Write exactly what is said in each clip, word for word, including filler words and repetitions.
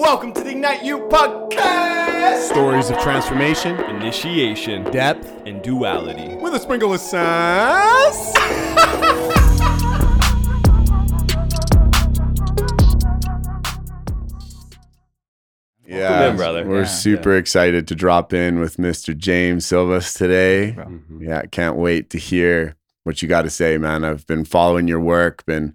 Welcome to the Ignite You Podcast! Stories of transformation, initiation, depth, and duality. With a sprinkle of sass! Yeah, in, brother. We're yeah, super yeah. excited to drop in with Mister James Silvas today. Mm-hmm. Yeah, can't wait to hear what you got to say, man. I've been following your work, been...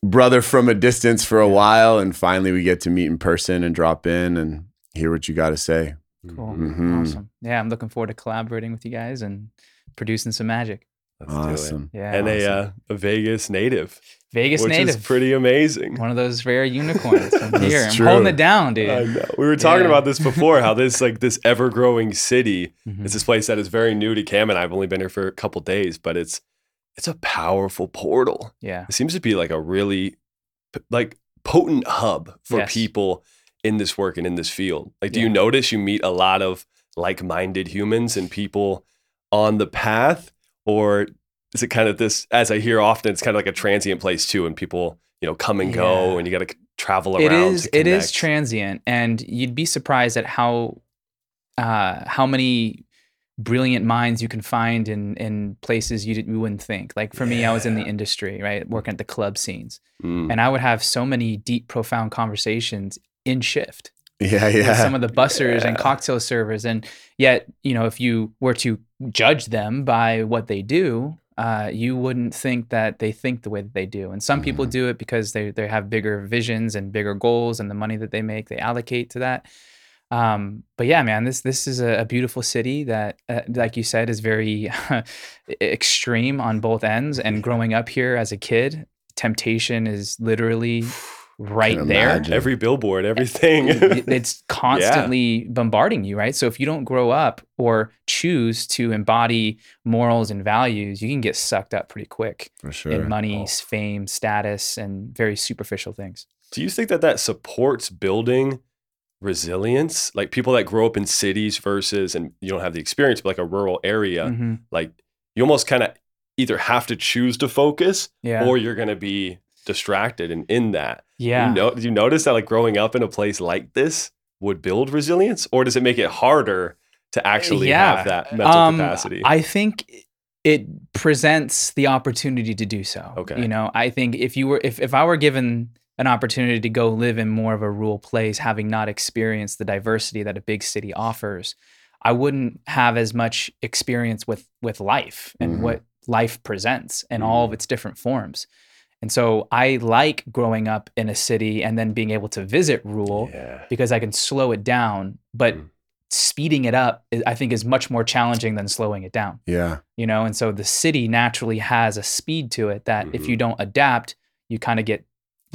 brother from a distance for a while, and finally we get to meet in person and drop in and hear what you got to say. Cool. Mm-hmm. Awesome. Yeah, I'm looking forward to collaborating with you guys and producing some magic. Let's awesome. Do it. Yeah, and awesome. a, uh, a Vegas native. Vegas which native. Which is pretty amazing. One of those rare unicorns. I'm here. I'm true. holding it down, dude. I know. We were talking yeah. about this before, how this like this ever-growing city mm-hmm. is this place that is very new to Cam, and I've only been here for a couple days, but it's It's a powerful portal. Yeah. It seems to be like a really like potent hub for yes. people in this work and in this field. Like, do yeah. you notice you meet a lot of like-minded humans and people on the path? Or is it kind of this, as I hear often, it's kind of like a transient place too, and people, you know, come and yeah. go, and you got to travel around. It is, to it is transient. And you'd be surprised at how uh, how many brilliant minds you can find in in places you didn't you wouldn't think. Like for yeah. me, I was in the industry, right? Working at the club scenes. Mm. And I would have so many deep, profound conversations in shift. Yeah, yeah. With some of the bussers yeah. and cocktail servers. And yet, you know, if you were to judge them by what they do, uh, you wouldn't think that they think the way that they do. And some mm. people do it because they they have bigger visions and bigger goals, and the money that they make, they allocate to that. Um, but yeah, man, this this is a, a beautiful city that, uh, like you said, is very extreme on both ends. And growing up here as a kid, temptation is literally right there. Every billboard, everything. It's constantly yeah. bombarding you, right? So if you don't grow up or choose to embody morals and values, you can get sucked up pretty quick For sure. in money, oh. fame, status, and very superficial things. Do you think that that supports building resilience, like people that grow up in cities versus, and you don't have the experience, but like a rural area, mm-hmm. like you almost kind of either have to choose to focus yeah. or you're going to be distracted and in that. Yeah. You know, do you notice that like growing up in a place like this would build resilience, or does it make it harder to actually yeah. have that mental um, capacity? I think it presents the opportunity to do so. Okay. You know, I think if you were, if, if I were given an opportunity to go live in more of a rural place, having not experienced the diversity that a big city offers, I wouldn't have as much experience with with life and mm-hmm. what life presents in mm-hmm. all of its different forms. And so I like growing up in a city and then being able to visit rural yeah. because I can slow it down, but mm. speeding it up, I think, is much more challenging than slowing it down. Yeah. You know, and so the city naturally has a speed to it that mm-hmm. if you don't adapt, you kind of get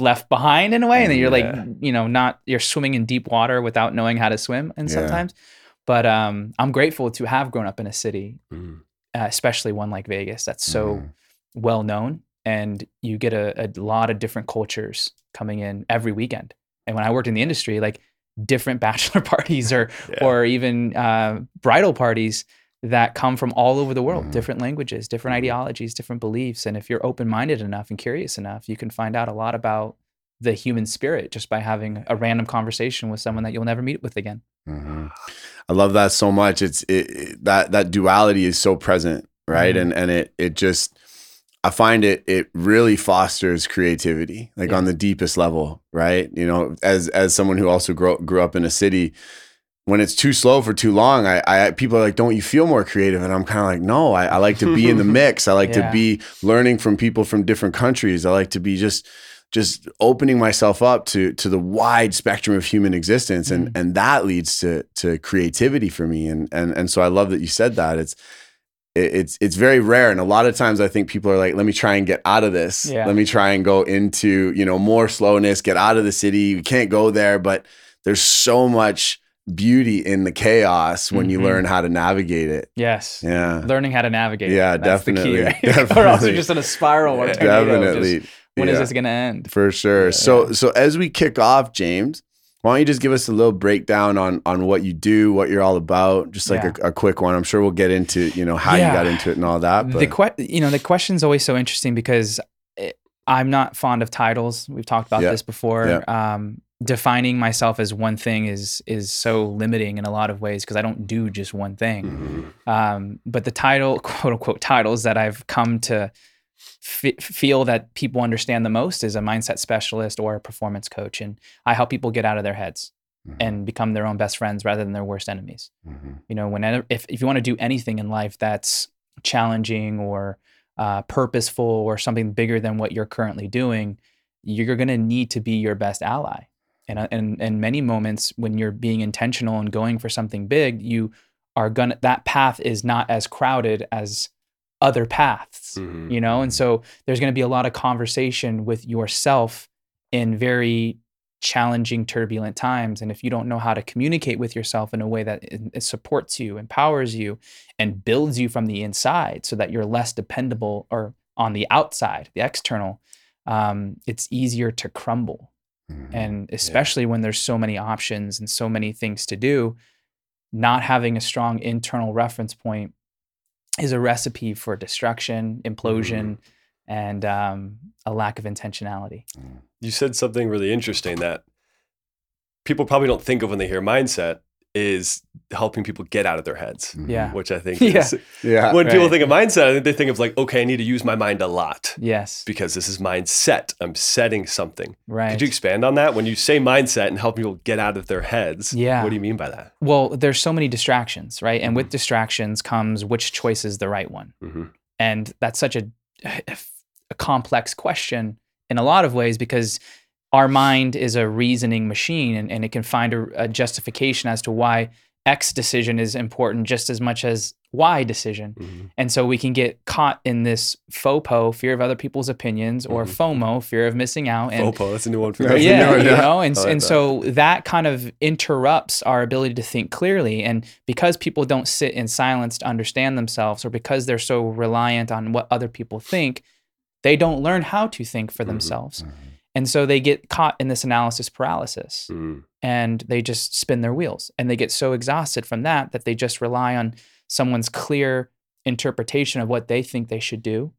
left behind in a way, and then you're yeah. like, you know, not, you're swimming in deep water without knowing how to swim. And yeah. sometimes, but um, I'm grateful to have grown up in a city, mm. uh, especially one like Vegas that's so mm. well known, and you get a, a lot of different cultures coming in every weekend. And when I worked in the industry, like different bachelor parties or yeah. or even uh, bridal parties that come from all over the world, mm. different languages, different mm. ideologies, different beliefs. And if you're open-minded enough and curious enough, you can find out a lot about the human spirit just by having a random conversation with someone that you'll never meet with again. Mm-hmm. I love that so much. It's it, it, that that duality is so present, right? Mm. And and it it just, I find it it really fosters creativity, like yeah. on the deepest level, right? You know, as as someone who also grew grew up in a city, when it's too slow for too long, I, I people are like, don't you feel more creative? And I'm kind of like, no, I, I like to be in the mix. I like yeah. to be learning from people from different countries. I like to be just just opening myself up to to the wide spectrum of human existence. And mm-hmm. and that leads to to creativity for me. And and and so I love that you said that. It's it, it's it's very rare. And a lot of times I think people are like, let me try and get out of this. Yeah. Let me try and go into, you know, more slowness, get out of the city. We can't go there, but there's so much beauty in the chaos when mm-hmm. you learn how to navigate it. Yes. Yeah. Learning how to navigate it. Yeah, that's definitely, the key, right? Definitely. Or else you're just in a spiral or yeah, tornado. Definitely. Just, when yeah. is this going to end? For sure. Yeah, so yeah. so as we kick off, James, why don't you just give us a little breakdown on on what you do, what you're all about, just like yeah. a, a quick one. I'm sure we'll get into, you know, how yeah. you got into it and all that. But. The que- you know, the question's always so interesting because it, I'm not fond of titles. We've talked about yeah. this before. Yeah. Um, defining myself as one thing is is so limiting in a lot of ways because I don't do just one thing. Mm-hmm. Um, but the title, quote unquote, titles that I've come to f- feel that people understand the most is a mindset specialist or a performance coach. And I help people get out of their heads mm-hmm. and become their own best friends rather than their worst enemies. Mm-hmm. You know, whenever, if, if you want to do anything in life that's challenging or uh, purposeful or something bigger than what you're currently doing, you're going to need to be your best ally. And in in many moments when you're being intentional and going for something big, you are gonna, that path is not as crowded as other paths, mm-hmm. you know? And so there's gonna be a lot of conversation with yourself in very challenging, turbulent times. And if you don't know how to communicate with yourself in a way that it, it supports you, empowers you, and builds you from the inside so that you're less dependable or on the outside, the external, um, it's easier to crumble. Mm-hmm. And especially yeah. when there's so many options and so many things to do, not having a strong internal reference point is a recipe for destruction, implosion, mm-hmm. and um, a lack of intentionality. You said something really interesting that people probably don't think of when they hear mindset is helping people get out of their heads, mm-hmm. yeah. which I think is, yeah. Yeah, when right. people think of mindset, I think they think of like, okay, I need to use my mind a lot. Yes. Because this is mindset. I'm setting something. Right. Could you expand on that? When you say mindset and help people get out of their heads, yeah. what do you mean by that? Well, there's so many distractions, right? And mm-hmm. with distractions comes which choice is the right one. Mm-hmm. And that's such a, a complex question in a lot of ways because our mind is a reasoning machine and, and it can find a, a justification as to why X decision is important just as much as Y decision. Mm-hmm. And so we can get caught in this FOPO, fear of other people's opinions, or mm-hmm. FOMO, fear of missing out. And, FOPO, that's a new one for me. Yeah, you know, and, like and that. So that kind of interrupts our ability to think clearly. And because people don't sit in silence to understand themselves, or because they're so reliant on what other people think, they don't learn how to think for mm-hmm. themselves. Mm-hmm. And so they get caught in this analysis paralysis mm. and they just spin their wheels and they get so exhausted from that that they just rely on someone's clear interpretation of what they think they should do.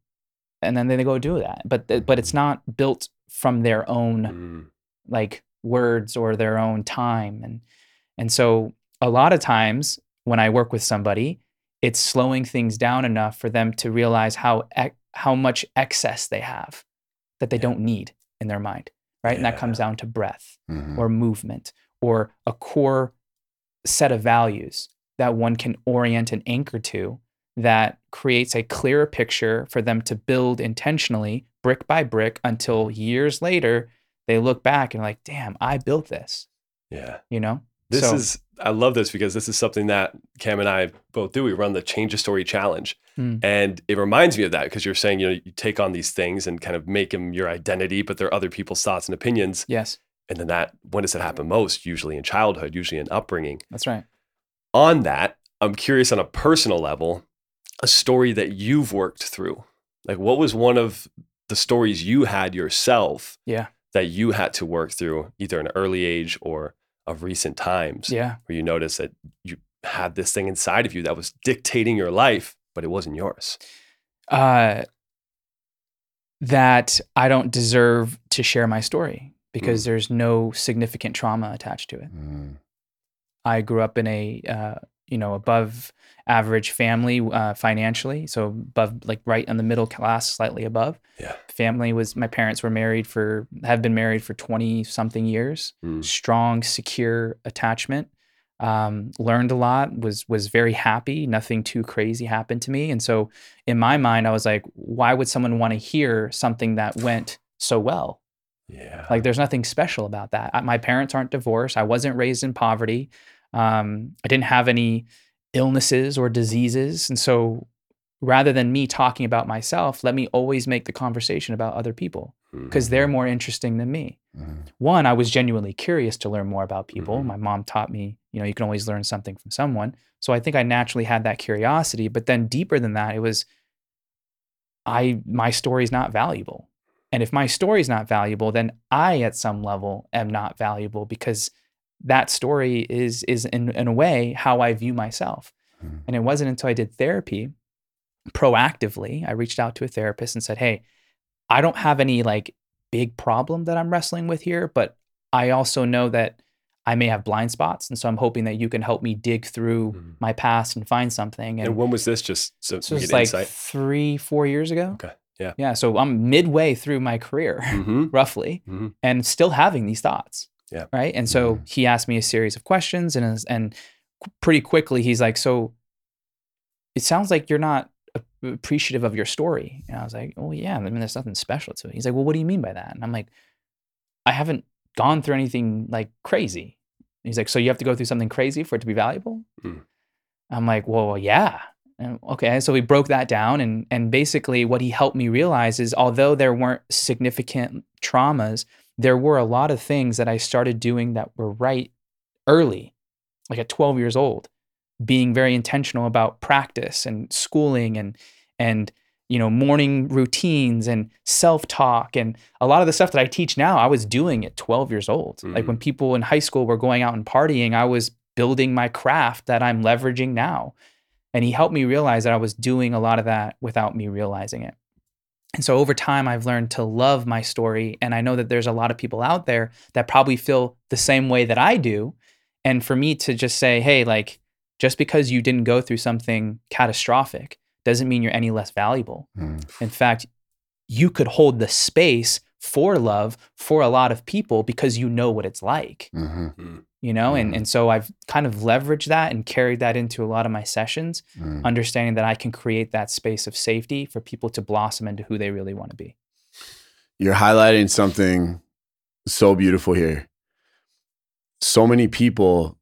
And then they go do that. But th- but it's not built from their own mm. like words or their own time. And, and so a lot of times when I work with somebody, it's slowing things down enough for them to realize how e- how much excess they have that they yeah. don't need in their mind, right? Yeah. And that comes down to breath mm-hmm. or movement or a core set of values that one can orient and anchor to that creates a clearer picture for them to build intentionally brick by brick until years later, they look back and like, damn, I built this. Yeah. You know? This so, is, I love this because this is something that Cam and I both do. We run the Change the Story Challenge. Mm. And it reminds me of that because you're saying, you know, you take on these things and kind of make them your identity, but they're other people's thoughts and opinions. Yes. And then that, when does it happen most? Usually in childhood, usually in upbringing. That's right. On that, I'm curious on a personal level, a story that you've worked through. Like what was one of the stories you had yourself yeah. that you had to work through either in an early age or of recent times yeah. where you notice that you had this thing inside of you that was dictating your life, but it wasn't yours? Uh, that I don't deserve to share my story because mm. there's no significant trauma attached to it. Mm. I grew up in a, uh, you know, above average family uh, financially. So above, like right in the middle class, slightly above. Yeah. Family was, my parents were married for, have been married for twenty something years. Mm. Strong, secure attachment. Um, learned a lot, was, was very happy. Nothing too crazy happened to me. And so in my mind, I was like, why would someone want to hear something that went so well? Yeah. Like there's nothing special about that. I, my parents aren't divorced. I wasn't raised in poverty. Um, I didn't have any illnesses or diseases. And so rather than me talking about myself, let me always make the conversation about other people because mm-hmm. they're more interesting than me. Mm-hmm. One, I was genuinely curious to learn more about people. Mm-hmm. My mom taught me, you know, you can always learn something from someone. So I think I naturally had that curiosity, but then deeper than that, it was, I, my story's not valuable. And if my story's not valuable, then I at some level am not valuable because that story is is in, in a way how I view myself. Mm-hmm. And it wasn't until I did therapy proactively, I reached out to a therapist and said, hey, I don't have any like big problem that I'm wrestling with here, but I also know that I may have blind spots. And so I'm hoping that you can help me dig through mm-hmm. my past and find something. And, and when was this? Just so so it's like insight? three, four years ago. Okay. Yeah. Yeah. So I'm midway through my career, mm-hmm. roughly, mm-hmm. and still having these thoughts. Yeah. Right. And so mm-hmm. he asked me a series of questions, and and pretty quickly he's like, so it sounds like you're not appreciative of your story. And I was like, oh yeah, I mean, there's nothing special to it. He's like, well, what do you mean by that? And I'm like, I haven't gone through anything like crazy. And he's like, so you have to go through something crazy for it to be valuable? Mm. I'm like, well, yeah. And, okay. So we broke that down, and and basically what he helped me realize is, although there weren't significant traumas, there were a lot of things that I started doing that were right early, like at twelve years old, being very intentional about practice and schooling and, and, you know, morning routines and self-talk. And a lot of the stuff that I teach now, I was doing at twelve years old. Mm-hmm. Like when people in high school were going out and partying, I was building my craft that I'm leveraging now. And he helped me realize that I was doing a lot of that without me realizing it. And so over time, I've learned to love my story. And I know that there's a lot of people out there that probably feel the same way that I do. And for me to just say, hey, like, just because you didn't go through something catastrophic doesn't mean you're any less valuable. Mm. In fact, you could hold the space for love for a lot of people because you know what it's like, mm-hmm. you know? Mm-hmm. And, and so I've kind of leveraged that and carried that into a lot of my sessions, mm. understanding that I can create that space of safety for people to blossom into who they really want to be. You're highlighting something so beautiful here. So many people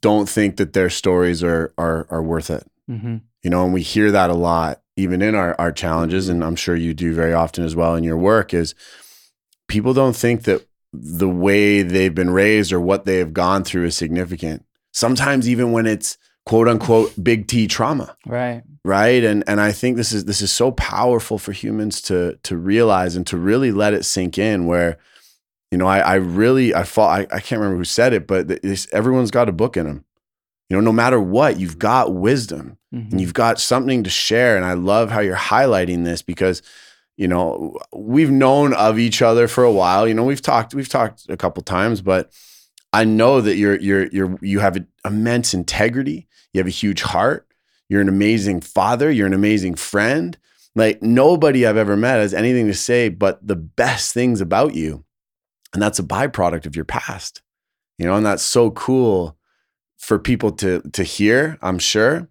don't think that their stories are are are worth it. Mm-hmm. You know, and we hear that a lot, even in our, our challenges, and I'm sure you do very often as well in your work, is people don't think that the way they've been raised or what they have gone through is significant. Sometimes even when it's quote unquote big T trauma. Right. Right. And and I think this is this is so powerful for humans to to realize and to really let it sink in, where You know, I, I really, I fought, I, I can't remember who said it, but this, everyone's got a book in them. You know, no matter what, you've got wisdom mm-hmm. and you've got something to share. And I love how you're highlighting this because, you know, we've known of each other for a while. You know, we've talked, we've talked a couple times, but I know that you're, you're, you're, you have an immense integrity. You have a huge heart. You're an amazing father. You're an amazing friend. Like nobody I've ever met has anything to say but the best things about you. And that's a byproduct of your past, you know, and that's so cool for people to to hear, I'm sure,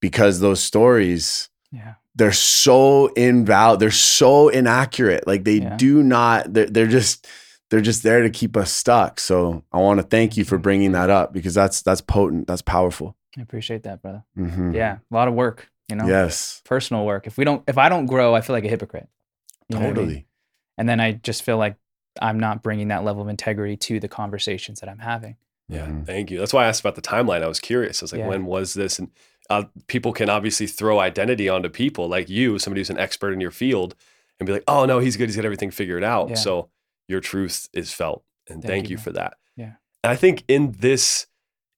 because those stories, yeah. they're so invalid. They're so inaccurate. Like they yeah. do not, they're, they're just, they're just there to keep us stuck. So I want to thank you for bringing that up because that's, that's potent. That's powerful. I appreciate that, brother. Mm-hmm. Yeah. A lot of work, you know, yes, personal work. If we don't, if I don't grow, I feel like a hypocrite. You know what I mean? Totally. And then I just feel like I'm not bringing that level of integrity to the conversations that I'm having. Yeah, mm-hmm. Thank you. That's why I asked about the timeline. I was curious. I was like, yeah. When was this? And uh, people can obviously throw identity onto people like you, somebody who's an expert in your field, and be like, oh no, he's good. He's got everything figured out. Yeah. So your truth is felt. And thank, thank you, you for that. Yeah. And I think in this,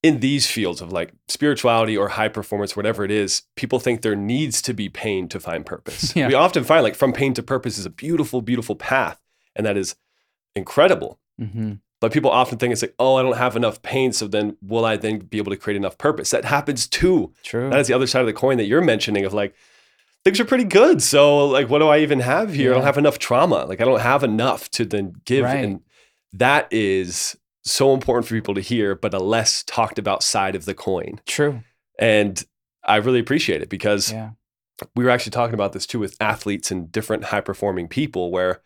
in these fields of like spirituality or high performance, whatever it is, people think there needs to be pain to find purpose. Yeah. We often find like from pain to purpose is a beautiful, beautiful path. And that is incredible. Mm-hmm. But people often think it's like, oh, I don't have enough pain. So then will I then be able to create enough purpose? That happens too. True. That is the other side of the coin that you're mentioning of like, things are pretty good. So like, what do I even have here? Yeah. I don't have enough trauma. Like I don't have enough to then give. Right. And that is so important for people to hear, but a less talked about side of the coin. True. And I really appreciate it because yeah. we were actually talking about this too with athletes and different high performing people where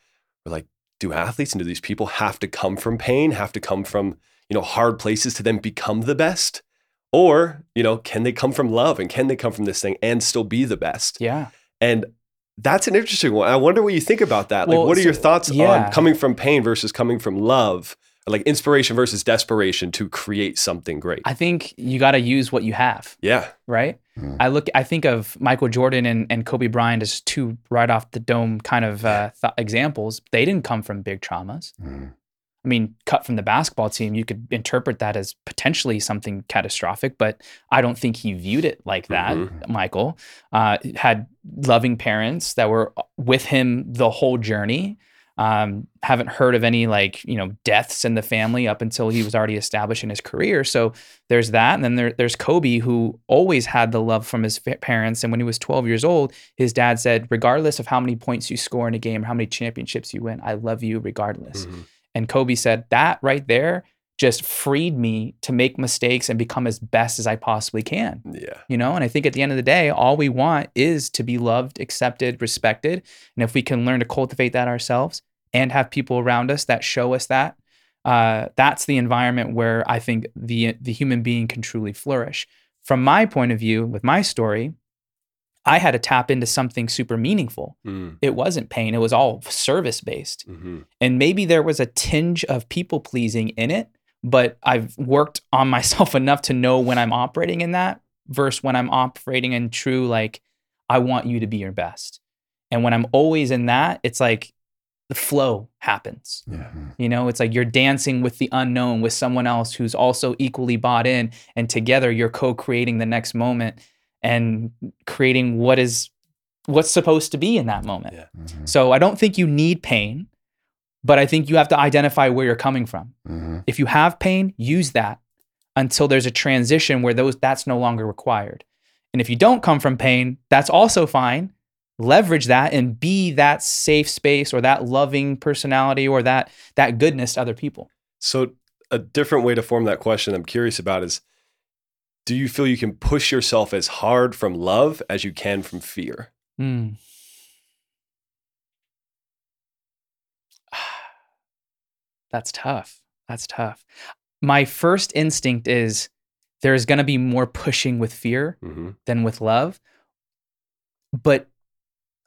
we're like, do athletes and do these people have to come from pain, have to come from, you know, hard places to then become the best? Or, you know, can they come from love and can they come from this thing and still be the best? Yeah. And that's an interesting one. I wonder what you think about that. Well, like, what are so, your thoughts yeah. on coming from pain versus coming from love? Or like inspiration versus desperation to create something great? I think you got to use what you have. Yeah. Right? Mm. I look, I think of Michael Jordan and, and Kobe Bryant as two right off the dome kind of uh, th- examples. They didn't come from big traumas. Mm. I mean, cut from the basketball team, you could interpret that as potentially something catastrophic, but I don't think he viewed it like that. Mm-hmm. Michael uh, had loving parents that were with him the whole journey. Um, haven't heard of any like, you know, deaths in the family up until he was already established in his career. So there's that. And then there, there's Kobe, who always had the love from his parents. And when he was twelve years old, his dad said, regardless of how many points you score in a game, or how many championships you win, I love you regardless. Mm-hmm. And Kobe said that right there just freed me to make mistakes and become as best as I possibly can. Yeah. You know, and I think at the end of the day, all we want is to be loved, accepted, respected. And if we can learn to cultivate that ourselves and have people around us that show us that, uh, that's the environment where I think the the human being can truly flourish. From my point of view, with my story, I had to tap into something super meaningful. Mm. It wasn't pain, it was all service-based. Mm-hmm. And maybe there was a tinge of people-pleasing in it, but I've worked on myself enough to know when I'm operating in that versus when I'm operating in true, like, I want you to be your best. And when I'm always in that, it's like the flow happens. Yeah. You know, it's like you're dancing with the unknown with someone else who's also equally bought in, and together you're co-creating the next moment and creating what is, what's supposed to be in that moment. Yeah. Mm-hmm. So I don't think you need pain, but I think you have to identify where you're coming from. Mm-hmm. If you have pain, use that until there's a transition where those that's no longer required. And if you don't come from pain, that's also fine. Leverage that and be that safe space or that loving personality or that that goodness to other people. So a different way to form that question I'm curious about is, do you feel you can push yourself as hard from love as you can from fear? Mm. That's tough. That's tough. My first instinct is there's going to be more pushing with fear mm-hmm. than with love. But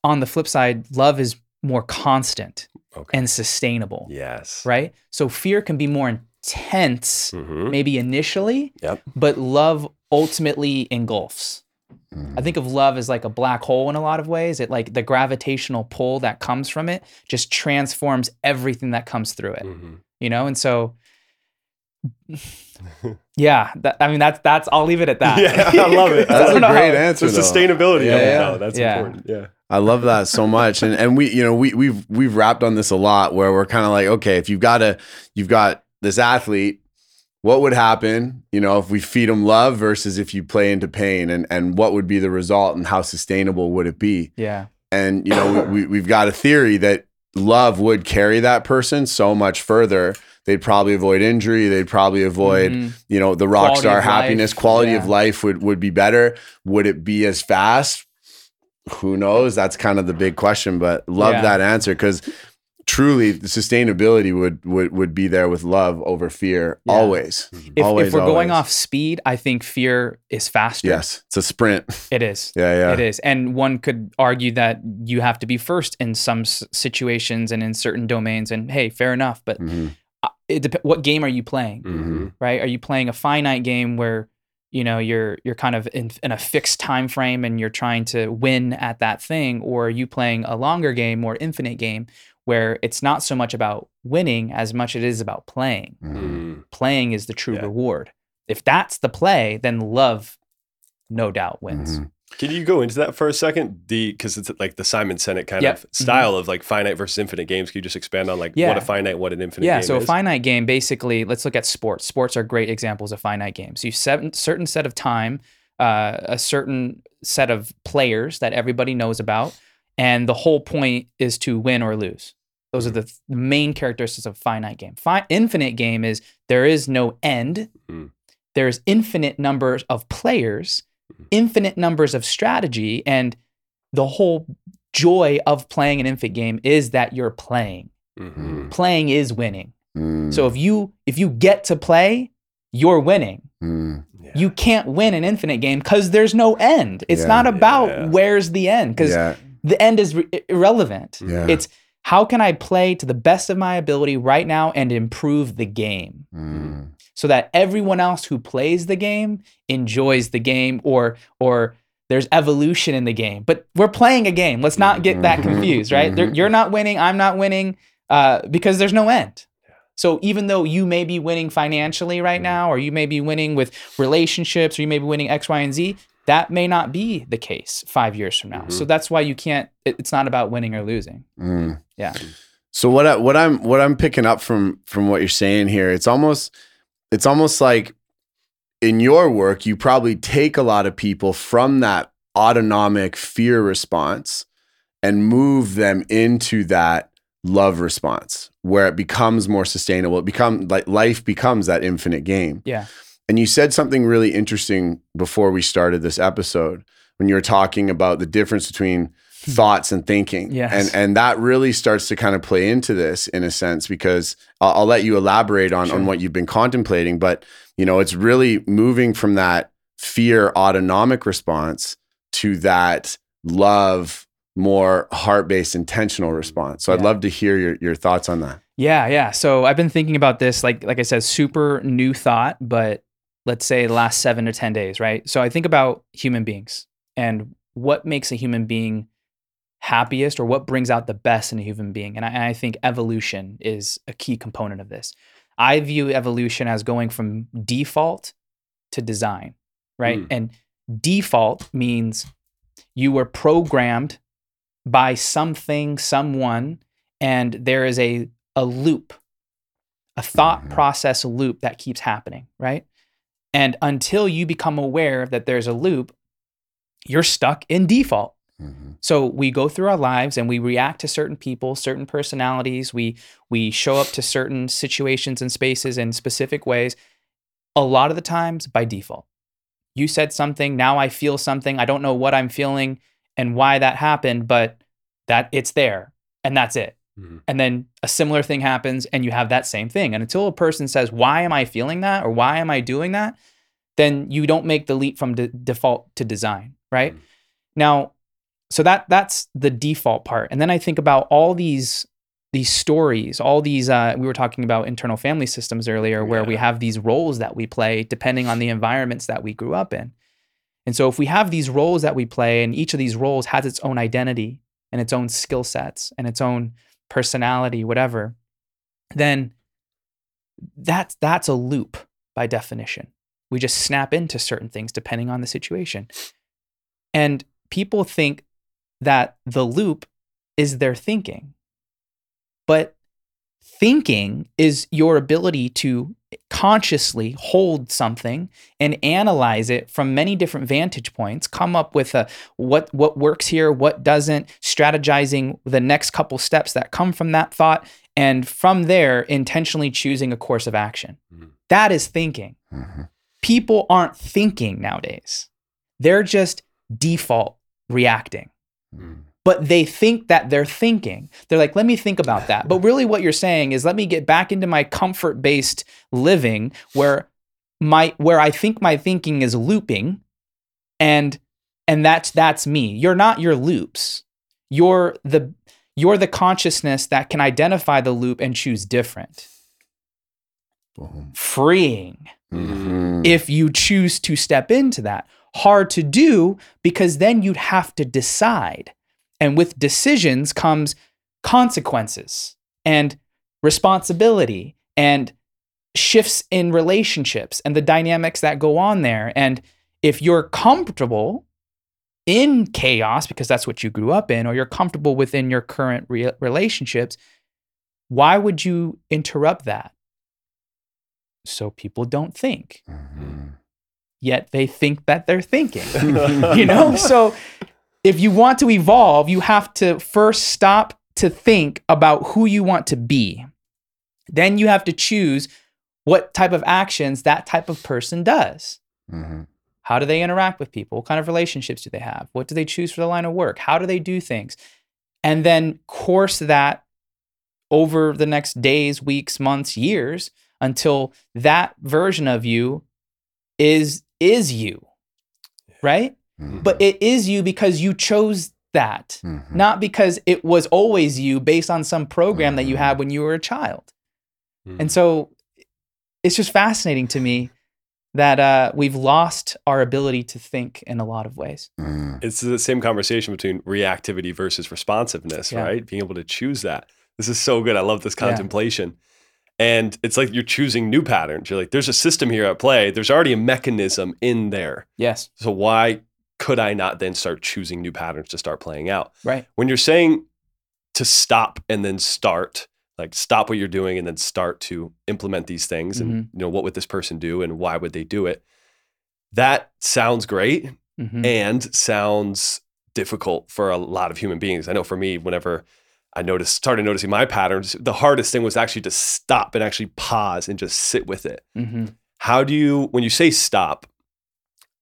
on the flip side, love is more constant okay. and sustainable. Yes. Right? So fear can be more intense, mm-hmm. maybe initially, yep. but love ultimately engulfs. Mm-hmm. I think of love as like a black hole in a lot of ways. It like the gravitational pull that comes from it just transforms everything that comes through it, mm-hmm. you know? And so, yeah, that, I mean, that's, that's, I'll leave it at that. Yeah, I love it. That's a great answer. The sustainability. Yeah, yeah. It, no, that's yeah. important. Yeah. I love that so much. And, and we, you know, we, we've, we've rapped on this a lot where we're kind of like, okay, if you've got a, you've got this athlete, what would happen, you know, if we feed them love versus if you play into pain, and, and what would be the result and how sustainable would it be? Yeah. And, you know, we, we, we've got a theory that love would carry that person so much further. They'd probably avoid injury. They'd probably avoid, mm-hmm. you know, the rock quality star happiness, life. quality yeah. of life would, would be better. Would it be as fast? Who knows? That's kind of the big question, but love yeah. that answer. 'Cause truly, the sustainability would, would would be there with love over fear, yeah. always. Mm-hmm. If, always. If we're always. going off speed, I think fear is faster. Yes, it's a sprint. It is. Yeah, yeah. It is. And one could argue that you have to be first in some situations and in certain domains. And hey, fair enough. But mm-hmm. it dep- what game are you playing, mm-hmm. right? Are you playing a finite game where you know you're you're kind of in, in a fixed time frame and you're trying to win at that thing, or are you playing a longer game, more infinite game, where it's not so much about winning as much it is about playing. Mm. Playing is the true yeah. reward. If that's the play, then love, no doubt, wins. Mm. Can you go into that for a second? The because it's like the Simon Sinek kind yep. of style mm-hmm. of like finite versus infinite games. Can you just expand on like yeah. what a finite, what an infinite yeah, game so is? Yeah, so a finite game, basically, let's look at sports. Sports are great examples of finite games. You set a certain set of time, uh, a certain set of players that everybody knows about, and the whole point is to win or lose. Those are the th- main characteristics of finite game. Fi- infinite game is there is no end. Mm-hmm. There's infinite numbers of players, mm-hmm. infinite numbers of strategy, and the whole joy of playing an infinite game is that you're playing. Mm-hmm. Playing is winning. Mm-hmm. So if you if you get to play, you're winning. Mm. Yeah. You can't win an infinite game because there's no end. It's yeah, not about yeah. where's the end, because yeah. the end is re- irrelevant. Yeah. It's how can I play to the best of my ability right now and improve the game mm. so that everyone else who plays the game enjoys the game, or or there's evolution in the game. But we're playing a game. Let's not get that confused, right? There, you're not winning. I'm not winning uh, because there's no end. So even though you may be winning financially right mm. now, or you may be winning with relationships, or you may be winning X, Y, and Z, that may not be the case five years from now. Mm-hmm. So that's why you can't, it, it's not about winning or losing. Mm. Yeah. So what I, what I'm what I'm picking up from from what you're saying here, it's almost it's almost like in your work, you probably take a lot of people from that autonomic fear response and move them into that love response where it becomes more sustainable. It become like life becomes that infinite game. Yeah. And you said something really interesting before we started this episode when you were talking about the difference between thoughts and thinking. Yes. And and that really starts to kind of play into this in a sense, because I'll, I'll let you elaborate on, sure. on what you've been contemplating, but you know, it's really moving from that fear autonomic response to that love, more heart-based intentional response. So yeah. I'd love to hear your, your thoughts on that. Yeah, yeah. So I've been thinking about this, like like I said, super new thought, but let's say the last seven to ten days, right? So I think about human beings and what makes a human being happiest, or what brings out the best in a human being. And I, and I think evolution is a key component of this. I view evolution as going from default to design, right? Mm. And default means you were programmed by something, someone, and there is a, a loop, a thought process loop that keeps happening, right? And until you become aware that there's a loop, you're stuck in default. Mm-hmm. So we go through our lives and we react to certain people, certain personalities. We we show up to certain situations and spaces in specific ways, a lot of the times by default. You said something, now I feel something. I don't know what I'm feeling and why that happened, but that it's there and that's it. Mm-hmm. And then a similar thing happens and you have that same thing. And until a person says, why am I feeling that? Or why am I doing that? Then you don't make the leap from de- default to design, right? Mm-hmm. Now, So that that's the default part. And then I think about all these these stories, all these, uh, we were talking about internal family systems earlier, where yeah. we have these roles that we play depending on the environments that we grew up in. And so if we have these roles that we play, and each of these roles has its own identity and its own skill sets and its own personality, whatever, then that's, that's a loop by definition. We just snap into certain things depending on the situation. And people think that the loop is their thinking. But thinking is your ability to consciously hold something and analyze it from many different vantage points, come up with a, what what works here, what doesn't, strategizing the next couple steps that come from that thought, and from there, intentionally choosing a course of action. Mm-hmm. That is thinking. Mm-hmm. People aren't thinking nowadays. They're just default reacting. Mm. But they think that they're thinking. They're like, let me think about that. But really what you're saying is, let me get back into my comfort-based living where my where I think my thinking is looping, and and that's that's me. You're not your loops. You're the you're the consciousness that can identify the loop and choose different. Boom. Freeing. Mm-hmm. If you choose to step into that. Hard to do, because then you'd have to decide. And with decisions comes consequences and responsibility and shifts in relationships and the dynamics that go on there. And if you're comfortable in chaos, because that's what you grew up in, or you're comfortable within your current re- relationships, why would you interrupt that? So people don't think. Mm-hmm. Yet they think that they're thinking, you know? So if you want to evolve, you have to first stop to think about who you want to be. Then you have to choose what type of actions that type of person does. Mm-hmm. How do they interact with people? What kind of relationships do they have? What do they choose for the line of work? How do they do things? And then course that over the next days, weeks, months, years, until that version of you is is you, right? Mm-hmm. But it is you because you chose that, mm-hmm. not because it was always you based on some program mm-hmm. that you had when you were a child. Mm-hmm. And so it's just fascinating to me that uh, we've lost our ability to think in a lot of ways. Mm-hmm. It's the same conversation between reactivity versus responsiveness, yeah. right? Being able to choose that. This is so good. I love this contemplation. Yeah. And it's like you're choosing new patterns. You're like, there's a system here at play. There's already a mechanism in there. Yes. So why could I not then start choosing new patterns to start playing out? Right. When you're saying to stop and then start, like stop what you're doing and then start to implement these things. And mm-hmm. you know, what would this person do and why would they do it? That sounds great mm-hmm. and sounds difficult for a lot of human beings. I know for me, whenever I noticed, started noticing my patterns, the hardest thing was actually to stop and actually pause and just sit with it. Mm-hmm. How do you, when you say stop,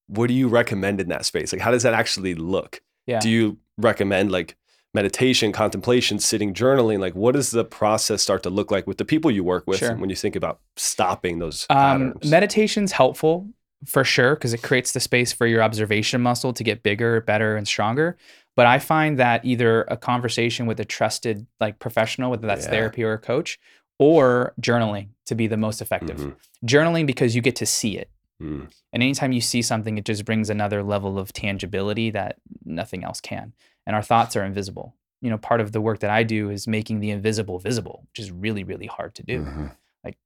what do you recommend in that space? Like, how does that actually look? Yeah. Do you recommend like meditation, contemplation, sitting, journaling? Like, what does the process start to look like with the people you work with sure. when you think about stopping those patterns? Um, meditation's helpful for sure, because it creates the space for your observation muscle to get bigger, better, and stronger. But I find that either a conversation with a trusted like professional, whether that's yeah. therapy or a coach, or journaling to be the most effective. Mm-hmm. Journaling, because you get to see it. Mm. And anytime you see something, it just brings another level of tangibility that nothing else can. And our thoughts are invisible. You know, part of the work that I do is making the invisible visible, which is really, really hard to do. Mm-hmm. Like,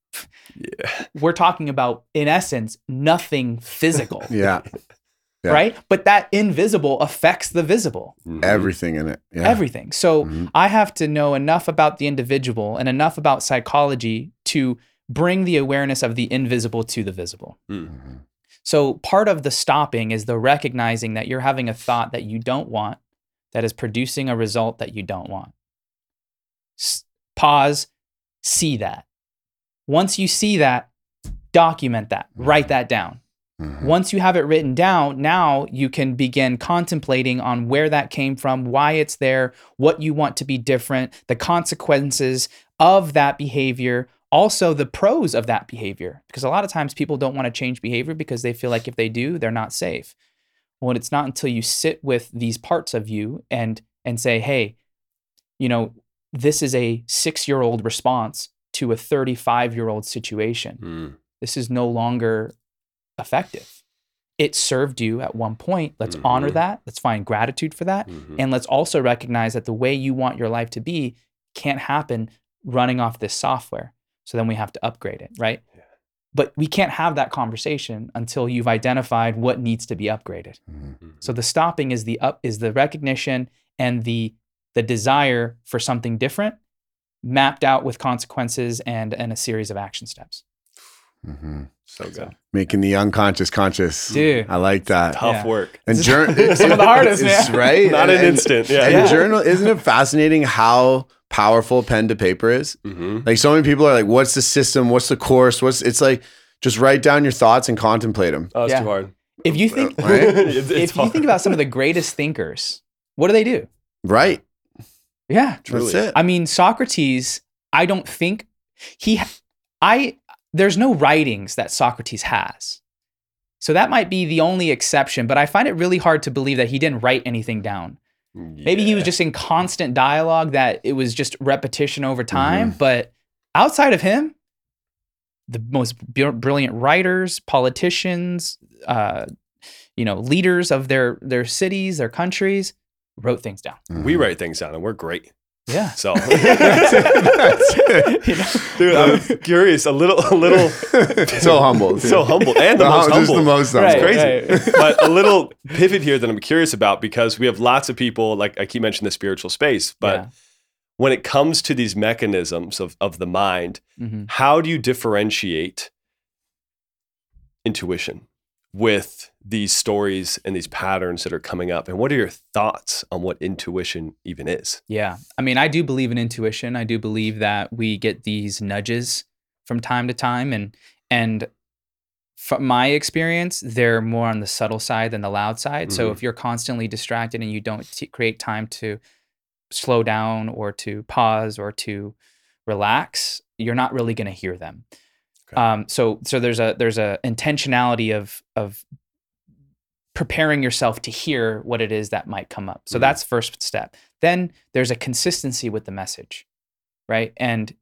yeah. we're talking about, in essence, nothing physical. yeah. yeah. Right? But that invisible affects the visible. Mm-hmm. Everything in it. Yeah. Everything. So mm-hmm. I have to know enough about the individual and enough about psychology to bring the awareness of the invisible to the visible. Mm-hmm. So part of the stopping is the recognizing that you're having a thought that you don't want that is producing a result that you don't want. S- pause, see that. Once you see that, document that, mm-hmm. write that down. Mm-hmm. Once you have it written down, now you can begin contemplating on where that came from, why it's there, what you want to be different, the consequences of that behavior, also the pros of that behavior, because a lot of times people don't want to change behavior because they feel like if they do, they're not safe. Well, it's not until you sit with these parts of you and and say, hey, you know, this is a six-year-old response to a thirty-five-year-old situation. Mm. This is no longer effective. It served you at one point. Let's mm-hmm. honor that. Let's find gratitude for that. Mm-hmm. And let's also recognize that the way you want your life to be can't happen running off this software. So then we have to upgrade it, right? Yeah. But we can't have that conversation until you've identified what needs to be upgraded. Mm-hmm. So the stopping is the up is the recognition and the the desire for something different, mapped out with consequences and and a series of action steps. Mm-hmm. So good. So, making the unconscious conscious. Dude. I like that. Tough yeah. work. And journal some of the hardest, it's, man. Right? Not and, an instant. Yeah. And yeah. journal, isn't it fascinating how powerful pen to paper is? Mm-hmm. Like, so many people are like, what's the system? What's the course? What's it's like, just write down your thoughts and contemplate them. Oh, it's yeah. too hard. If you think right? it's, it's if hard. You think about some of the greatest thinkers, what do they do? Right. Yeah. Truly. That's it. I mean, Socrates, I don't think he I there's no writings that Socrates has. So that might be the only exception, but I find it really hard to believe that he didn't write anything down. Yeah. Maybe he was just in constant dialogue that it was just repetition over time, mm-hmm. but outside of him, the most b- brilliant writers, politicians, uh, you know, leaders of their, their cities, their countries, wrote things down. Mm-hmm. We write things down and we're great. Yeah. So, that's it, that's it. You know? Dude, I'm curious. A little, a little. So humble, dude. So humble, and the, the most hum- humble. Just the most humble. Right, crazy. Right. But a little pivot here that I'm curious about, because we have lots of people. Like I keep mentioning the spiritual space, but yeah. when it comes to these mechanisms of of the mind, mm-hmm. how do you differentiate intuition with these stories and these patterns that are coming up? And what are your thoughts on what intuition even is? Yeah. I mean, I do believe in intuition. I do believe that we get these nudges from time to time. And, and from my experience, they're more on the subtle side than the loud side. Mm-hmm. So if you're constantly distracted and you don't t- create time to slow down or to pause or to relax, you're not really going to hear them. Um, so, so there's a, there's a intentionality of, of preparing yourself to hear what it is that might come up. So mm-hmm. that's first step. Then there's a consistency with the message, right? And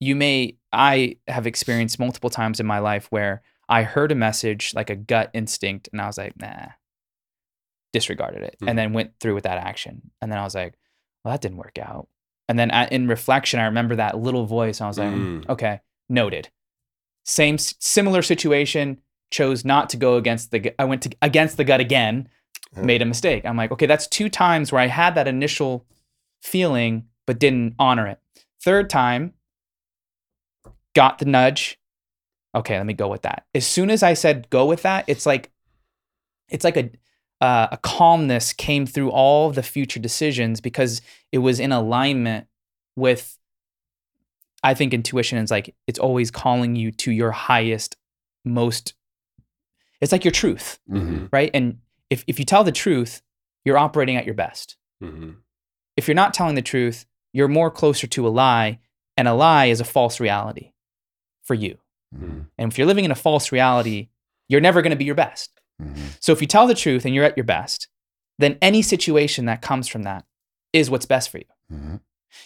you may, I have experienced multiple times in my life where I heard a message, like a gut instinct, and I was like, nah, disregarded it. Mm-hmm. And then went through with that action. And then I was like, well, that didn't work out. And then I, in reflection, I remember that little voice. And I was like, mm. okay, noted. Same similar situation, chose not to go against the gut. I went to against the gut again, mm. made a mistake. I'm like, okay, that's two times where I had that initial feeling but didn't honor it. Third time, got the nudge. Okay, let me go with that. As soon as I said go with that, it's like it's like a uh, a calmness came through all the future decisions because it was in alignment with, I think intuition is like, it's always calling you to your highest, most, it's like your truth, mm-hmm. right? And if, if you tell the truth, you're operating at your best. Mm-hmm. If you're not telling the truth, you're more closer to a lie, and a lie is a false reality for you. Mm-hmm. And if you're living in a false reality, you're never gonna be your best. Mm-hmm. So if you tell the truth and you're at your best, then any situation that comes from that is what's best for you. Mm-hmm.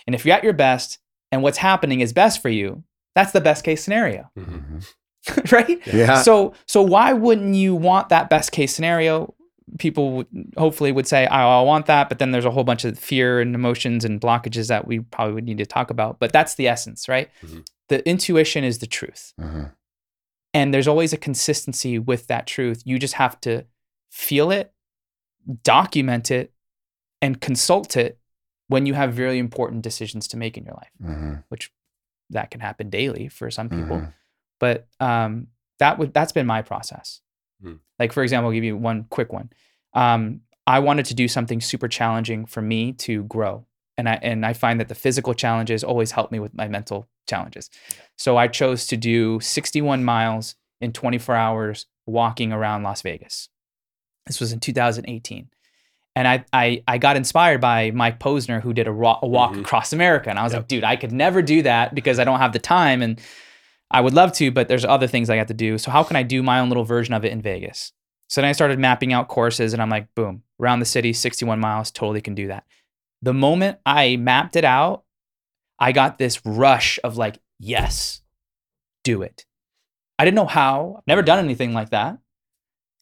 And if you're at your best and what's happening is best for you, that's the best case scenario, mm-hmm. right? Yeah. So so why wouldn't you want that best case scenario? People would, hopefully would say, oh, I want that, but then there's a whole bunch of fear and emotions and blockages that we probably would need to talk about, but that's the essence, right? Mm-hmm. The intuition is the truth. Mm-hmm. And there's always a consistency with that truth. You just have to feel it, document it, and consult it when you have really important decisions to make in your life, mm-hmm. which that can happen daily for some people. Mm-hmm. But um, that would, that's been my process. Mm. Like, for example, I'll give you one quick one. Um, I wanted to do something super challenging for me to grow. And I, and I find that the physical challenges always help me with my mental challenges. So I chose to do sixty-one miles in twenty-four hours walking around Las Vegas. This was in two thousand eighteen. And I I, I got inspired by Mike Posner, who did a, ro- a walk mm-hmm. across America. And I was yep. like, dude, I could never do that because I don't have the time. And I would love to, but there's other things I got to do. So how can I do my own little version of it in Vegas? So then I started mapping out courses and I'm like, boom, around the city, sixty-one miles, totally can do that. The moment I mapped it out, I got this rush of like, yes, do it. I didn't know how, I've never done anything like that.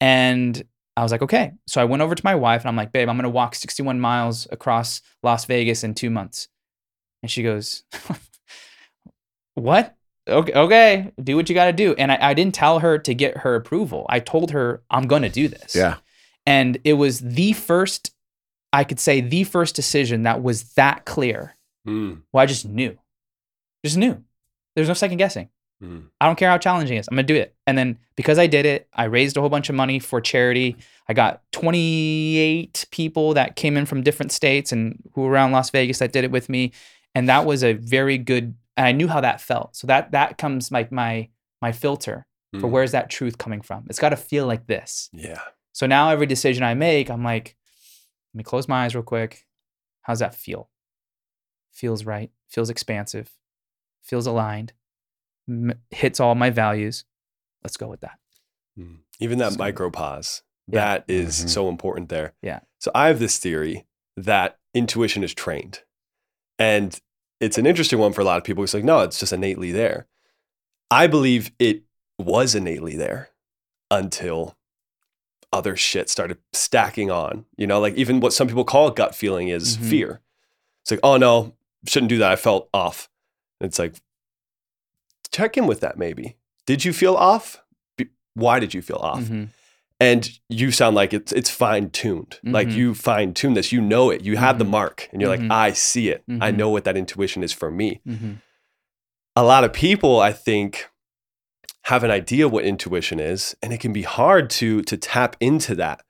And I was like, okay. So I went over to my wife and I'm like, babe, I'm gonna walk sixty-one miles across Las Vegas in two months. And she goes, what? Okay, okay, do what you got to do. And I, I didn't tell her to get her approval. I told her, I'm going to do this. Yeah. And it was the first, I could say the first decision that was that clear. Mm. Well, I just knew, just knew. There's no second guessing. Mm. I don't care how challenging it is. I'm going to do it. And then because I did it, I raised a whole bunch of money for charity. I got twenty-eight people that came in from different states and who were around Las Vegas that did it with me. And that was a very good, and I knew how that felt. So that that comes like my my filter for mm. where's that truth coming from. It's got to feel like this. Yeah. So now every decision I make, I'm like, let me close my eyes real quick. How's that feel? Feels right. Feels expansive. Feels aligned. M- hits all my values. Let's go with that. Mm. Even that so, micro pause. Yeah. That is mm-hmm. so important there. Yeah. So I have this theory that intuition is trained. And it's an interesting one for a lot of people. It's like, no, it's just innately there. I believe it was innately there until other shit started stacking on. You know, like even what some people call gut feeling is mm-hmm. fear. It's like, oh no, shouldn't do that. I felt off. And it's like, check in with that maybe. Did you feel off? Be- Why did you feel off? Mm-hmm. And you sound like it's it's fine-tuned. Mm-hmm. Like you fine-tune this, you know it, you have mm-hmm. the mark. And you're mm-hmm. like, I see it. Mm-hmm. I know what that intuition is for me. Mm-hmm. A lot of people, I think, have an idea what intuition is, and it can be hard to, to tap into that.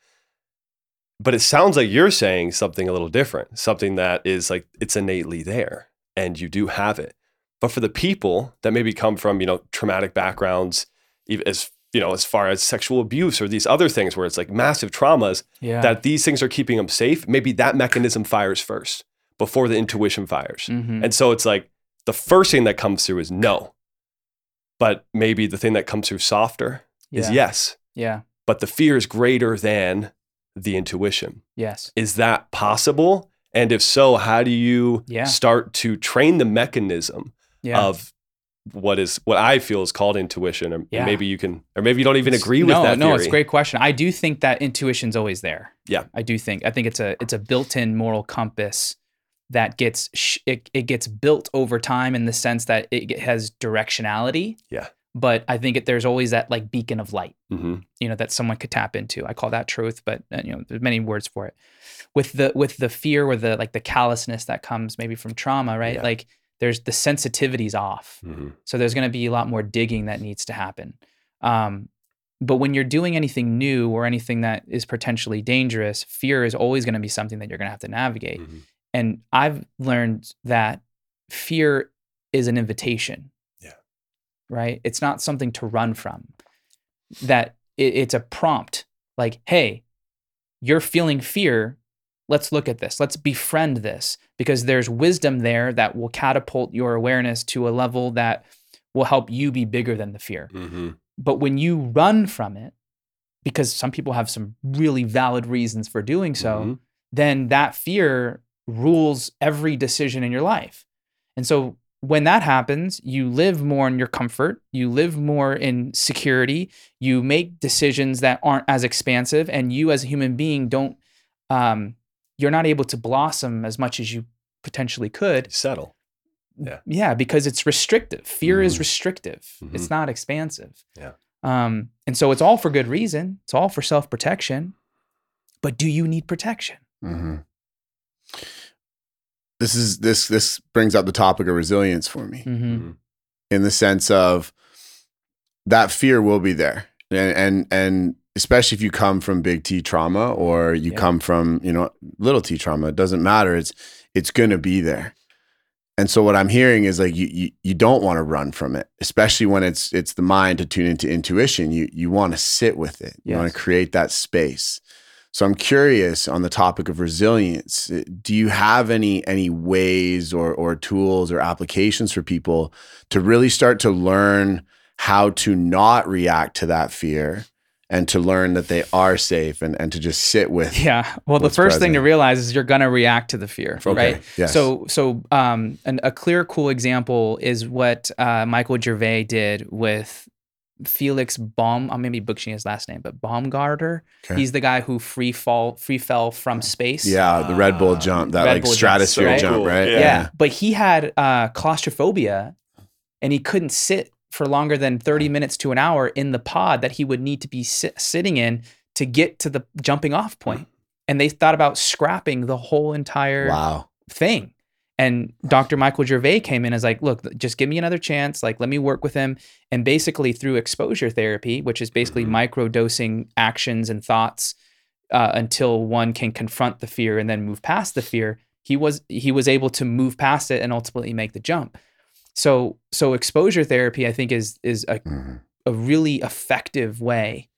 But it sounds like you're saying something a little different, something that is like, it's innately there, and you do have it. But for the people that maybe come from, you know, traumatic backgrounds, even as you know, as far as sexual abuse or these other things where it's like massive traumas, yeah. that these things are keeping them safe, maybe that mechanism fires first before the intuition fires. Mm-hmm. And so it's like the first thing that comes through is no, but maybe the thing that comes through softer yeah. is yes. Yeah. But the fear is greater than the intuition. Yes. Is that possible? And if so, how do you yeah. start to train the mechanism yeah. of what is what I feel is called intuition, or yeah. maybe you can, or maybe you don't even agree with no, that theory. No, it's a great question. I do think that intuition's always there. Yeah, I do think. I think it's a it's a built-in moral compass that gets it, it gets built over time in the sense that it has directionality. Yeah, But I think it, there's always that like beacon of light, mm-hmm. you know, that someone could tap into. I call that truth, but you know, there's many words for it. With the with the fear or the like the callousness that comes maybe from trauma, right? Yeah. Like there's the sensitivity's off. Mm-hmm. So there's going to be a lot more digging that needs to happen. Um, but when you're doing anything new or anything that is potentially dangerous, fear is always going to be something that you're going to have to navigate. Mm-hmm. And I've learned that fear is an invitation. Right? It's not something to run from. That it, it's a prompt, like, hey, you're feeling fear. Let's look at this. Let's befriend this, because there's wisdom there that will catapult your awareness to a level that will help you be bigger than the fear. Mm-hmm. But when you run from it, because some people have some really valid reasons for doing so, mm-hmm. then that fear rules every decision in your life. And so when that happens, you live more in your comfort, you live more in security, you make decisions that aren't as expansive, and you as a human being don't, um, you're not able to blossom as much as you potentially could. Settle. Yeah. Yeah, because it's restrictive. Fear mm-hmm. is restrictive. Mm-hmm. It's not expansive. Yeah. Um, and so it's all for good reason. It's all for self-protection. But do you need protection? Mm-hmm. This is this this brings up the topic of resilience for me, mm-hmm. in the sense of that fear will be there, and and and especially if you come from big T trauma or you yeah. come from you know little T trauma, it doesn't matter. It's it's gonna be there. And so what I'm hearing is like you you, you don't want to run from it, especially when it's it's the mind to tune into intuition. You you want to sit with it. Yes. You want to create that space. So I'm curious on the topic of resilience. Do you have any any ways or or tools or applications for people to really start to learn how to not react to that fear and to learn that they are safe and, and to just sit with? Yeah. Well, the first present. thing to realize is you're going to react to the fear, okay. right? Yes. So so um, an, a clear, cool example is what uh, Michael Gervais did with Felix Baum, I'm maybe butchering his last name, but Baumgartner. Okay. He's the guy who free fall, free fell from space. Yeah, the Red Bull uh, jump, that Red like Bull stratosphere jumps, right? jump, right? Yeah. yeah, but he had uh, claustrophobia, and he couldn't sit for longer than thirty minutes to an hour in the pod that he would need to be sit, sitting in to get to the jumping off point. And they thought about scrapping the whole entire wow. thing. And Doctor Michael Gervais came in as like, look, just give me another chance. Like, let me work with him. And basically through exposure therapy, which is basically mm-hmm. microdosing actions and thoughts uh, until one can confront the fear and then move past the fear, he was he was able to move past it and ultimately make the jump. So so exposure therapy, I think, is is a mm-hmm. a really effective way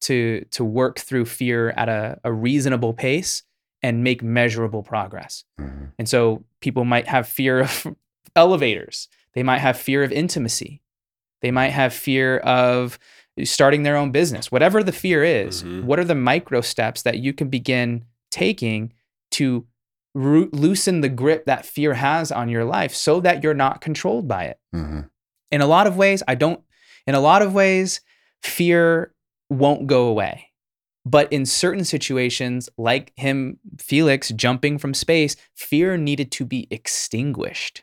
to to work through fear at a, a reasonable pace and make measurable progress. Mm-hmm. And so people might have fear of elevators. They might have fear of intimacy. They might have fear of starting their own business. Whatever the fear is, mm-hmm. what are the micro steps that you can begin taking to ro- loosen the grip that fear has on your life so that you're not controlled by it? Mm-hmm. In a lot of ways, I don't, in a lot of ways, fear won't go away. But in certain situations, like him, Felix, jumping from space, fear needed to be extinguished.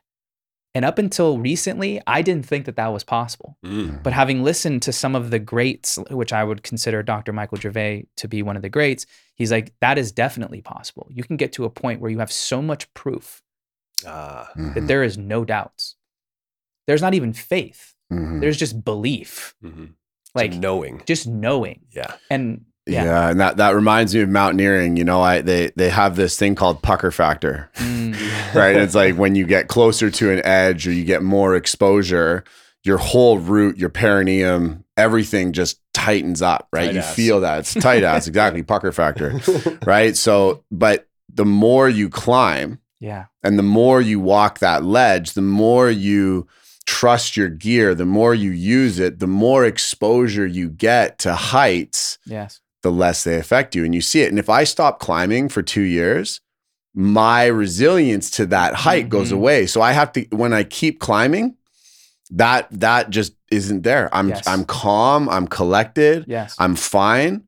And up until recently, I didn't think that that was possible. Mm. But having listened to some of the greats, which I would consider Doctor Michael Gervais to be one of the greats, he's like, that is definitely possible. You can get to a point where you have so much proof uh, mm-hmm. that there is no doubts. There's not even faith. Mm-hmm. There's just belief. Mm-hmm. Like so knowing. Just knowing. Yeah. And Yeah. yeah, and that, that reminds me of mountaineering. You know, I they they have this thing called pucker factor, mm. right? And it's like when you get closer to an edge or you get more exposure, your whole root, your perineum, everything just tightens up, right? Tight you ass. Feel that. It's tight ass, exactly, pucker factor, right? So, but the more you climb yeah, and the more you walk that ledge, the more you trust your gear, the more you use it, the more exposure you get to heights. Yes. The less they affect you, and you see it. And if I stop climbing for two years, my resilience to that height mm-hmm. goes away. So I have to, when I keep climbing, that that just isn't there. I'm yes. I'm calm. I'm collected. Yes. I'm fine.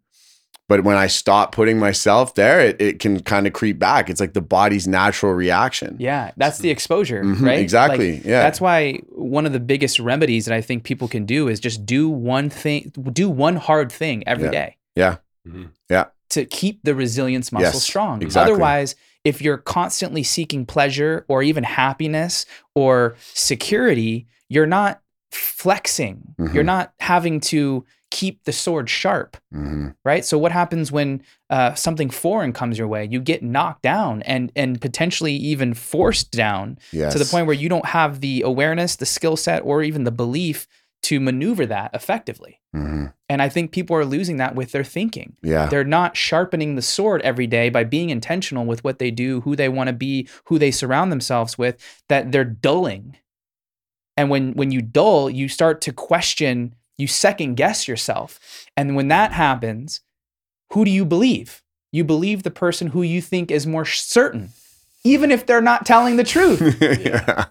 But when I stop putting myself there, it, it can kind of creep back. It's like the body's natural reaction. Yeah, that's the exposure, mm-hmm, right? Exactly, like, yeah. That's why one of the biggest remedies that I think people can do is just do one thing, do one hard thing every yeah. day. Yeah, mm-hmm. yeah. To keep the resilience muscle yes, strong. Exactly. Otherwise, if you're constantly seeking pleasure or even happiness or security, you're not flexing. Mm-hmm. You're not having to keep the sword sharp, mm-hmm. right? So what happens when uh, something foreign comes your way? You get knocked down and and potentially even forced down yes. to the point where you don't have the awareness, the skill set, or even the belief to maneuver that effectively. Mm-hmm. And I think people are losing that with their thinking. Yeah. They're not sharpening the sword every day by being intentional with what they do, who they want to be, who they surround themselves with, that they're dulling. And when when you dull, you start to question, you second guess yourself. And when that happens, who do you believe? You believe the person who you think is more certain, even if they're not telling the truth. yeah.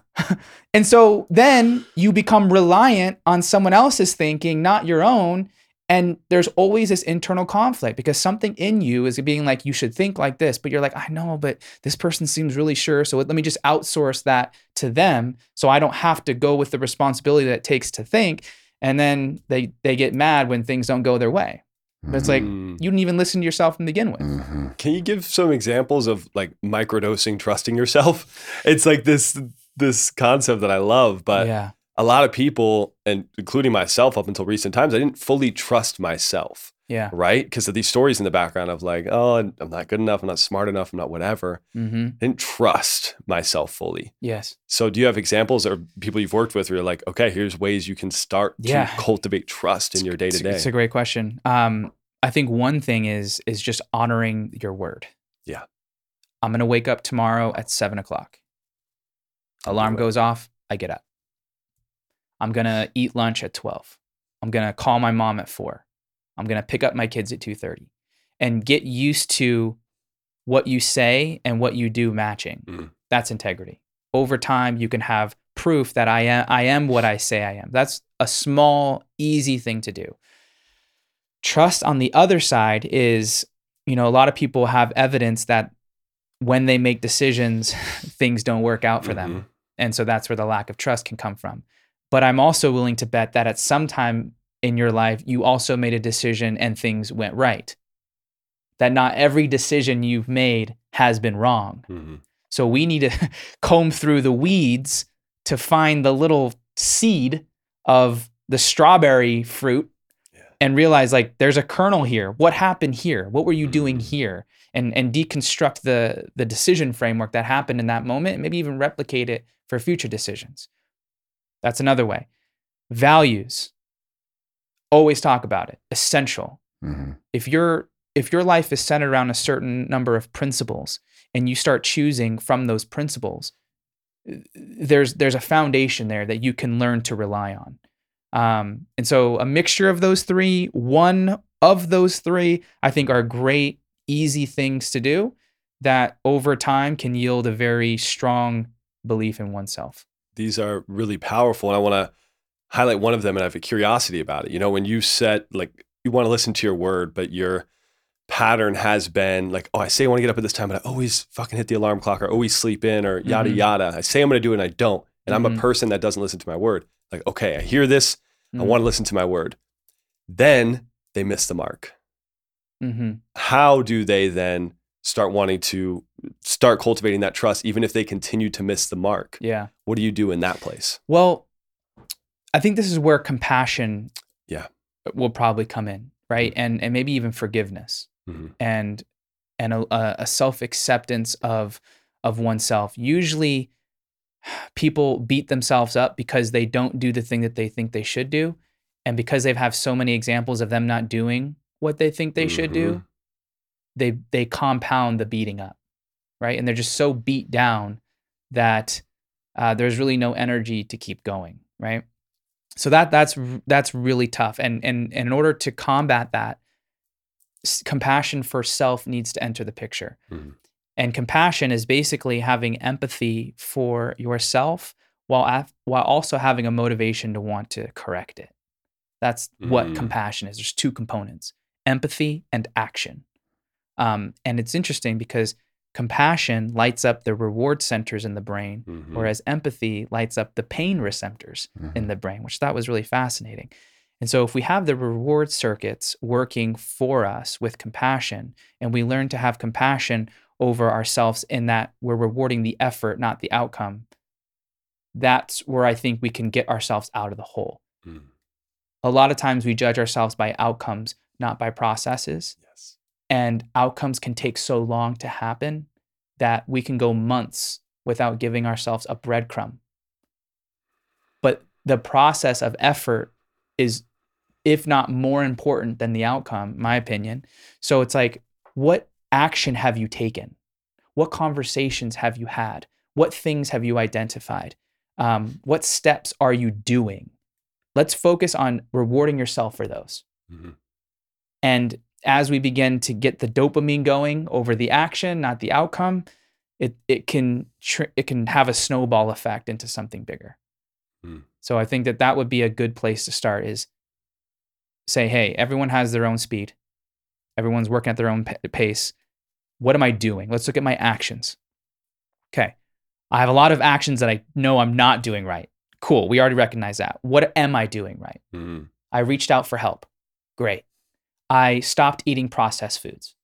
And so then you become reliant on someone else's thinking, not your own. And there's always this internal conflict because something in you is being like, you should think like this, but you're like, I know, but this person seems really sure. So let me just outsource that to them so I don't have to go with the responsibility that it takes to think. And then they, they get mad when things don't go their way. But it's like, you didn't even listen to yourself to begin with. Mm-hmm. Can you give some examples of like microdosing, trusting yourself? It's like this, this concept that I love, but yeah. a lot of people, and including myself up until recent times, I didn't fully trust myself. Yeah. Right? Because of these stories in the background of like, oh, I'm not good enough. I'm not smart enough. I'm not whatever. Mm-hmm. I didn't trust myself fully. Yes. So do you have examples or people you've worked with where you're like, okay, here's ways you can start yeah. to cultivate trust in it's, your day-to-day? It's a great question. Um, I think one thing is, is just honoring your word. Yeah. I'm going to wake up tomorrow at seven o'clock. Alarm goes off. I get up. I'm going to eat lunch at twelve. I'm going to call my mom at four. I'm going to pick up my kids at two thirty, and get used to what you say and what you do matching. Mm. That's integrity. Over time, you can have proof that I am, I am what I say I am. That's a small, easy thing to do. Trust on the other side is, you know, a lot of people have evidence that when they make decisions, things don't work out for mm-hmm. them. And so that's where the lack of trust can come from. But I'm also willing to bet that at some time in your life, you also made a decision and things went right. That not every decision you've made has been wrong. Mm-hmm. So we need to comb through the weeds to find the little seed of the strawberry fruit yeah. and realize like, there's a kernel here. What happened here? What were you mm-hmm. doing here? And and deconstruct the, the decision framework that happened in that moment, and maybe even replicate it for future decisions. That's another way. Values. Always talk about it. Essential. Mm-hmm. If your if your life is centered around a certain number of principles, and you start choosing from those principles, there's there's a foundation there that you can learn to rely on. Um, and so, a mixture of those three, one of those three, I think, are great, easy things to do that over time can yield a very strong belief in oneself. These are really powerful, and I want to highlight one of them, and I have a curiosity about it. You know, when you set, like, you want to listen to your word, but your pattern has been like, oh, I say I want to get up at this time, but I always fucking hit the alarm clock or always sleep in or yada, mm-hmm. yada. I say I'm going to do it and I don't. And mm-hmm. I'm a person that doesn't listen to my word. Like, okay, I hear this. Mm-hmm. I want to listen to my word. Then they miss the mark. Mm-hmm. How do they then start wanting to start cultivating that trust, even if they continue to miss the mark? Yeah. What do you do in that place? Well, I think this is where compassion yeah. will probably come in, right? Mm-hmm. And and maybe even forgiveness mm-hmm. and and a, a self-acceptance of of oneself. Usually people beat themselves up because they don't do the thing that they think they should do. And because they've had so many examples of them not doing what they think they mm-hmm. should do, they they compound the beating up, right? And they're just so beat down that uh, there's really no energy to keep going, right? So that that's that's really tough, and and, and in order to combat that, s- compassion for self needs to enter the picture. Mm-hmm. And compassion is basically having empathy for yourself while af- while also having a motivation to want to correct it. That's mm-hmm. what compassion is. There's two components: empathy, and action. Um, and it's interesting because compassion lights up the reward centers in the brain, mm-hmm. whereas empathy lights up the pain receptors mm-hmm. in the brain, which I thought was really fascinating. And so if we have the reward circuits working for us with compassion, and we learn to have compassion over ourselves in that we're rewarding the effort, not the outcome, that's where I think we can get ourselves out of the hole. Mm. A lot of times we judge ourselves by outcomes, not by processes. Yes. And outcomes can take so long to happen that we can go months without giving ourselves a breadcrumb. But the process of effort is, if not more important than the outcome, my opinion. So it's like, what action have you taken? What conversations have you had? What things have you identified? Um, what steps are you doing? Let's focus on rewarding yourself for those. Mm-hmm. And as we begin to get the dopamine going over the action, not the outcome, it it can tr- it can have a snowball effect into something bigger. Mm. So I think that that would be a good place to start, is say, hey, everyone has their own speed. Everyone's working at their own p- pace. What am I doing? Let's look at my actions. Okay. I have a lot of actions that I know I'm not doing right. Cool. We already recognize that. What am I doing right? Mm-hmm. I reached out for help. Great. I stopped eating processed foods.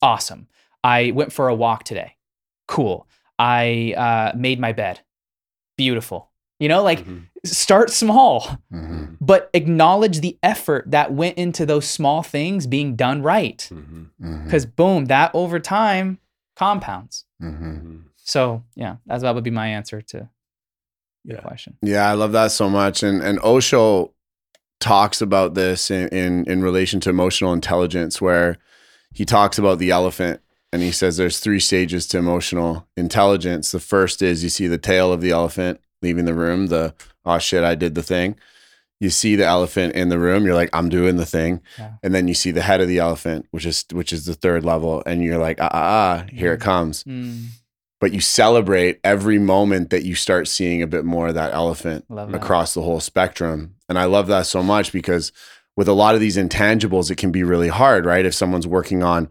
Awesome. I went for a walk today. Cool. I uh, made my bed. Beautiful. You know, like mm-hmm. start small, mm-hmm. but acknowledge the effort that went into those small things being done right. Because mm-hmm. mm-hmm. boom, that over time compounds. Mm-hmm. So yeah, that's, that would be my answer to your yeah. question. Yeah, I love that so much. And and Osho talks about this in, in, in relation to emotional intelligence, where he talks about the elephant. And he says there's three stages to emotional intelligence. The first is you see the tail of the elephant leaving the room, the, oh shit, I did the thing. You see the elephant in the room, you're like, I'm doing the thing. Yeah. And then you see the head of the elephant, which is which is the third level. And you're like, ah, ah, ah, here mm. it comes. Mm. But you celebrate every moment that you start seeing a bit more of that elephant love across that. The whole spectrum. And I love that so much, because with a lot of these intangibles, it can be really hard, right? If someone's working on,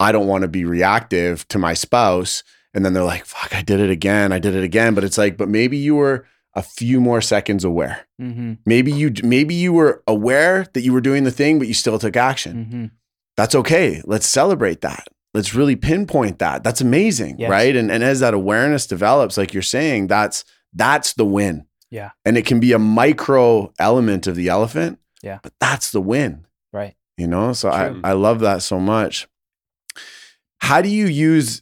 I don't want to be reactive to my spouse, and then they're like, fuck, I did it again. I did it again. But it's like, but maybe you were a few more seconds aware. Mm-hmm. Maybe you maybe you were aware that you were doing the thing, but you still took action. Mm-hmm. That's okay. Let's celebrate that. Let's really pinpoint that. That's amazing, yes. right? And and as that awareness develops, like you're saying, that's that's the win. Yeah. And it can be a micro element of the elephant, yeah. but that's the win. Right. You know, so True. I I love that so much. How do you use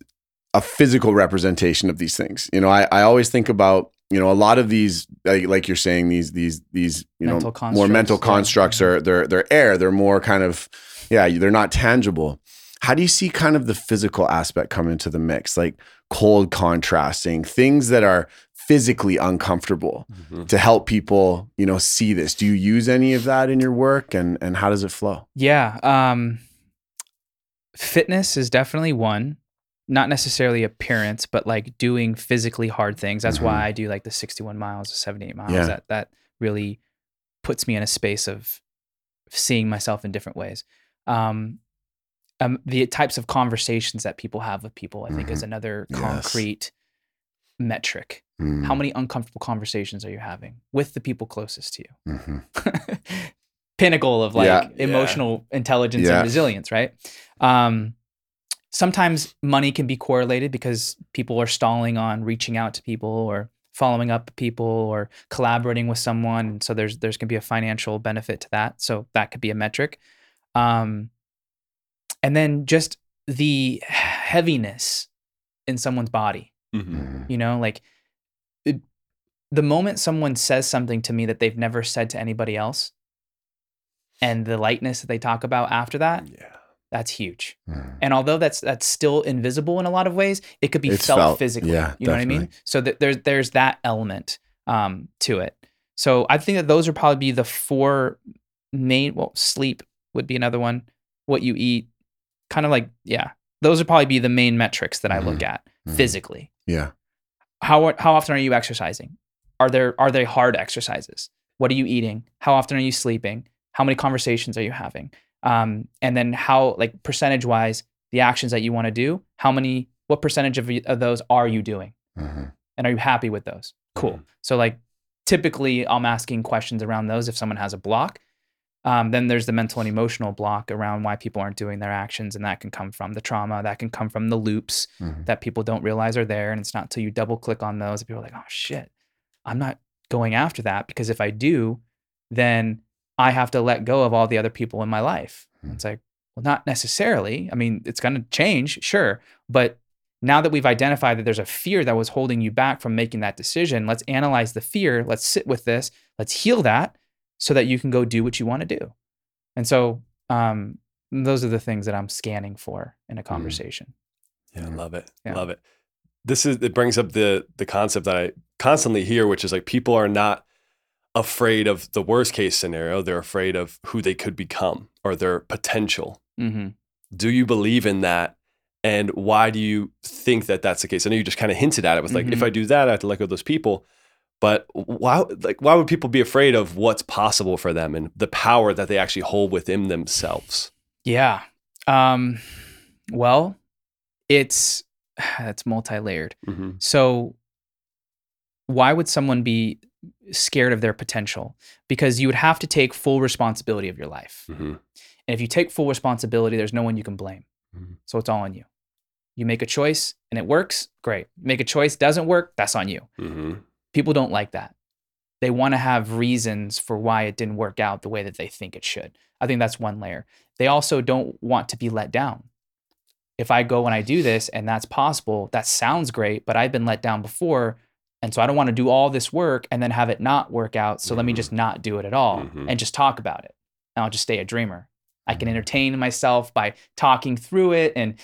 a physical representation of these things? You know, I, I always think about, you know, a lot of these, like, like you're saying, these, these, these, you mental know, constructs. More mental yeah. constructs are, they're, they're air, they're more kind of, yeah, they're not tangible. How do you see kind of the physical aspect come into the mix? Like cold contrasting, things that are physically uncomfortable mm-hmm. to help people, you know, see this. Do you use any of that in your work, and, and how does it flow? Yeah. Um, fitness is definitely one. Not necessarily appearance, but like doing physically hard things. That's mm-hmm. why I do like the sixty-one miles or seventy-eight miles. Yeah. That that really puts me in a space of seeing myself in different ways. Um, um, the types of conversations that people have with people, I mm-hmm. think, is another concrete yes. metric. Mm. How many uncomfortable conversations are you having with the people closest to you? Mm-hmm. Pinnacle of like yeah. emotional yeah. intelligence yeah. and resilience, right? Um, Sometimes money can be correlated because people are stalling on reaching out to people or following up people or collaborating with someone. And so there's there's going to be a financial benefit to that. So that could be a metric. Um, and then just the heaviness in someone's body, mm-hmm. you know, like it, the moment someone says something to me that they've never said to anybody else, and the lightness that they talk about after that. Yeah. That's huge. Mm. And although that's that's still invisible in a lot of ways, it could be felt, felt physically. Yeah, you know definitely. What I mean? So th- there's there's that element um, to it. So I think that those are probably the four main, well, sleep would be another one. What you eat, kind of like, yeah. Those would probably be the main metrics that I mm. look at mm. physically. Yeah. How how often are you exercising? Are there are they hard exercises? What are you eating? How often are you sleeping? How many conversations are you having? Um, and then how, like percentage wise, the actions that you want to do, how many, what percentage of, of those are you doing? Mm-hmm. And are you happy with those? Cool. Mm-hmm. So like, typically I'm asking questions around those if someone has a block. Um, then there's the mental and emotional block around why people aren't doing their actions. And that can come from the trauma, that can come from the loops mm-hmm. that people don't realize are there. And it's not till you double click on those that people are like, oh shit, I'm not going after that, because if I do, then I have to let go of all the other people in my life. Mm-hmm. It's like, well, not necessarily. I mean, it's going to change, sure. But now that we've identified that there's a fear that was holding you back from making that decision, let's analyze the fear, let's sit with this, let's heal that, so that you can go do what you want to do. And so um, those are the things that I'm scanning for in a conversation. Yeah, I love it, yeah. love it. This is, it brings up the the concept that I constantly hear, which is like people are not afraid of the worst case scenario, they're afraid of who they could become or their potential. Mm-hmm. Do you believe in that? And why do you think that that's the case? I know you just kind of hinted at it with like, mm-hmm. if I do that, I have to let go of those people. But why, like, why would people be afraid of what's possible for them and the power that they actually hold within themselves? Yeah. Um, well, it's, it's multi-layered. Mm-hmm. So why would someone be scared of their potential? Because you would have to take full responsibility of your life. Mm-hmm. And if you take full responsibility, there's no one you can blame. Mm-hmm. So it's all on you. You make a choice and it works, great. Make a choice, doesn't work, that's on you. Mm-hmm. People don't like that. They want to have reasons for why it didn't work out the way that they think it should. I think that's one layer. They also don't want to be let down. If I go and I do this and that's possible, that sounds great, but I've been let down before. And so I don't want to do all this work and then have it not work out. So mm-hmm. let me just not do it at all mm-hmm. and just talk about it. And I'll just stay a dreamer. I can entertain myself by talking through it and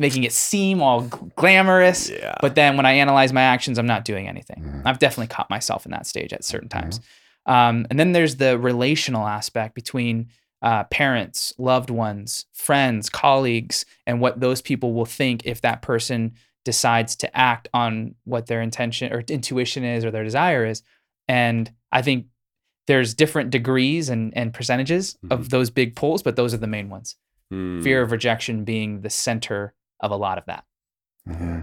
making it seem all glamorous. Yeah. But then when I analyze my actions, I'm not doing anything. Mm-hmm. I've definitely caught myself in that stage at certain times. Mm-hmm. Um, and then there's the relational aspect between uh, parents, loved ones, friends, colleagues, and what those people will think if that person decides to act on what their intention or intuition is or their desire is. And I think there's different degrees and, and percentages mm-hmm. of those big pulls, but those are the main ones. Mm. Fear of rejection being the center of a lot of that. Mm-hmm.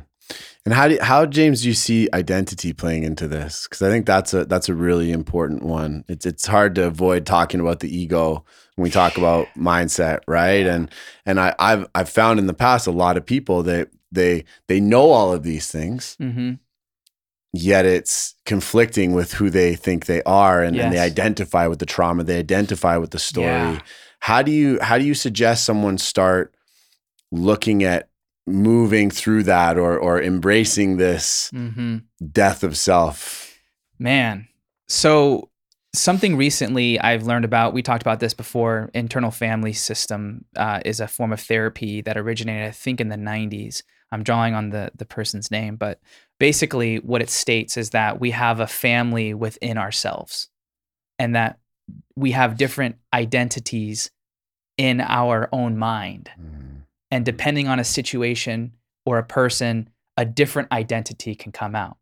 And how do how James, do you see identity playing into this? Because I think that's a that's a really important one. It's it's hard to avoid talking about the ego when we talk about mindset, right? Yeah. And and I I've I've found in the past a lot of people that they they know all of these things. Mm-hmm. Yet it's conflicting with who they think they are, and, yes. and they identify with the trauma, they identify with the story. Yeah. How do you how do you suggest someone start looking at moving through that or or embracing this mm-hmm. death of self? Man, so something recently I've learned about, we talked about this before, internal family system uh, is a form of therapy that originated, I think, in the nineties. I'm drawing on the the person's name, but basically what it states is that we have a family within ourselves and that we have different identities in our own mind. Mm-hmm. And depending on a situation or a person, a different identity can come out.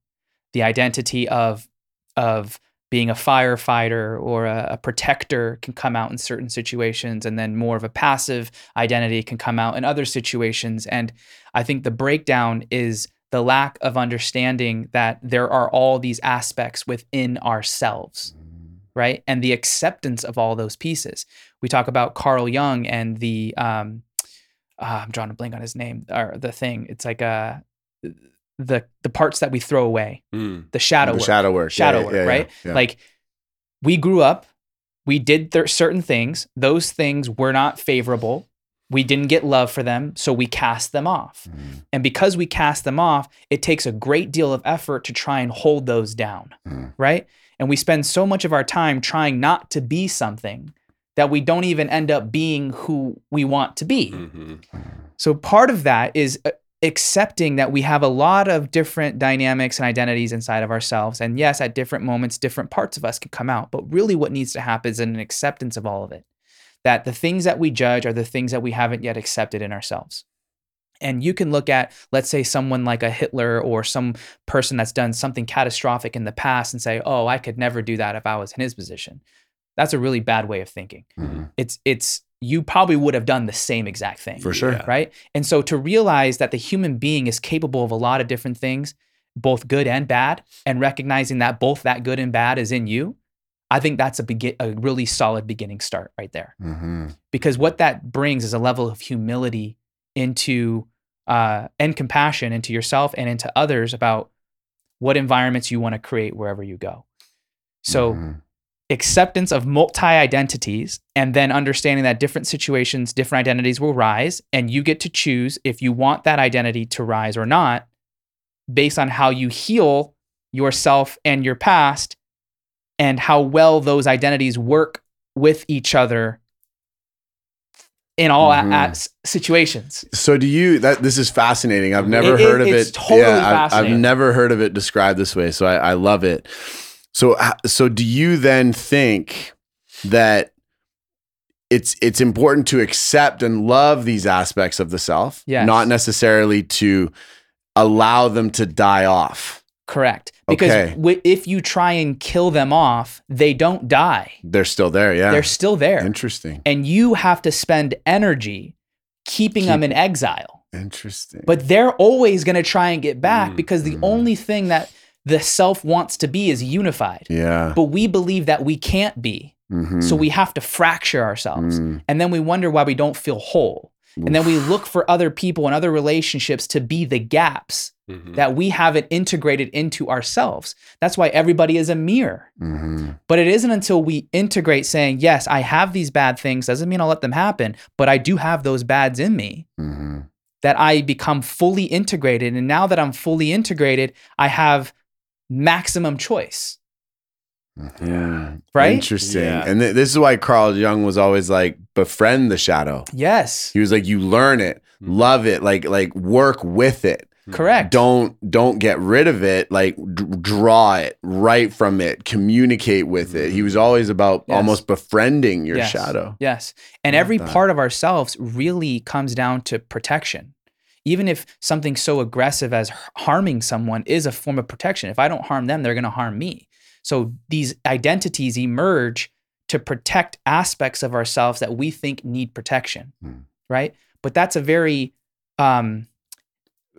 The identity of, of being a firefighter or a, a protector can come out in certain situations, and then more of a passive identity can come out in other situations. And I think the breakdown is the lack of understanding that there are all these aspects within ourselves, right? And the acceptance of all those pieces. We talk about Carl Jung and the, um, uh, I'm drawing a blank on his name, or the thing. It's like a, the the parts that we throw away, mm. the shadow the work. Shadow work. Shadow yeah, work, yeah, right? Yeah, yeah. Like we grew up, we did th- certain things. Those things were not favorable. We didn't get love for them, so we cast them off. Mm. And because we cast them off, it takes a great deal of effort to try and hold those down, mm. right? And we spend so much of our time trying not to be something that we don't even end up being who we want to be. Mm-hmm. So part of that is accepting that we have a lot of different dynamics and identities inside of ourselves. And yes, at different moments, different parts of us can come out, but really what needs to happen is an acceptance of all of it. That the things that we judge are the things that we haven't yet accepted in ourselves. And you can look at, let's say, someone like a Hitler or some person that's done something catastrophic in the past and say, oh, I could never do that if I was in his position. That's a really bad way of thinking. Mm-hmm. It's it's you probably would have done the same exact thing. For sure. Right? And so to realize that the human being is capable of a lot of different things, both good and bad, and recognizing that both that good and bad is in you, I think that's a begin, a really solid beginning start right there. Mm-hmm. Because what that brings is a level of humility into uh, and compassion into yourself and into others about what environments you want to create wherever you go. So mm-hmm. acceptance of multi-identities, and then understanding that different situations, different identities will rise, and you get to choose if you want that identity to rise or not, based on how you heal yourself and your past, and how well those identities work with each other in all mm-hmm. a, a situations. So do you, that this is fascinating. I've never it, heard it, of it's it. Totally yeah, fascinating. I've, I've never heard of it described this way. So I, I love it. So, so do you then think that it's, it's important to accept and love these aspects of the self, yes. not necessarily to allow them to die off? Correct. Because okay. w- if you try and kill them off, they don't die. They're still there, yeah. They're still there. Interesting. And you have to spend energy keeping Keep- them in exile. Interesting. But they're always going to try and get back mm-hmm. because the only thing that the self wants to be is unified. Yeah. But we believe that we can't be. Mm-hmm. So we have to fracture ourselves. Mm. And then we wonder why we don't feel whole. Oof. And then we look for other people and other relationships to be the gaps mm-hmm. that we haven't integrated into ourselves. That's why everybody is a mirror. Mm-hmm. But it isn't until we integrate saying, yes, I have these bad things, doesn't mean I'll let them happen, but I do have those bads in me, mm-hmm. that I become fully integrated. And now that I'm fully integrated, I have maximum choice. Yeah. Right? Interesting. Yeah. And th- this is why Carl Jung was always like, befriend the shadow. Yes. He was like, you learn it, mm-hmm. love it, like like work with it. Correct. Don't don't get rid of it, like d- draw it, write from it, communicate with it. He was always about yes. almost befriending your yes. shadow. Yes. And every that. part of ourselves really comes down to protection. Even if something so aggressive as harming someone is a form of protection. If I don't harm them, they're going to harm me. So these identities emerge to protect aspects of ourselves that we think need protection, mm. right? But that's a very um,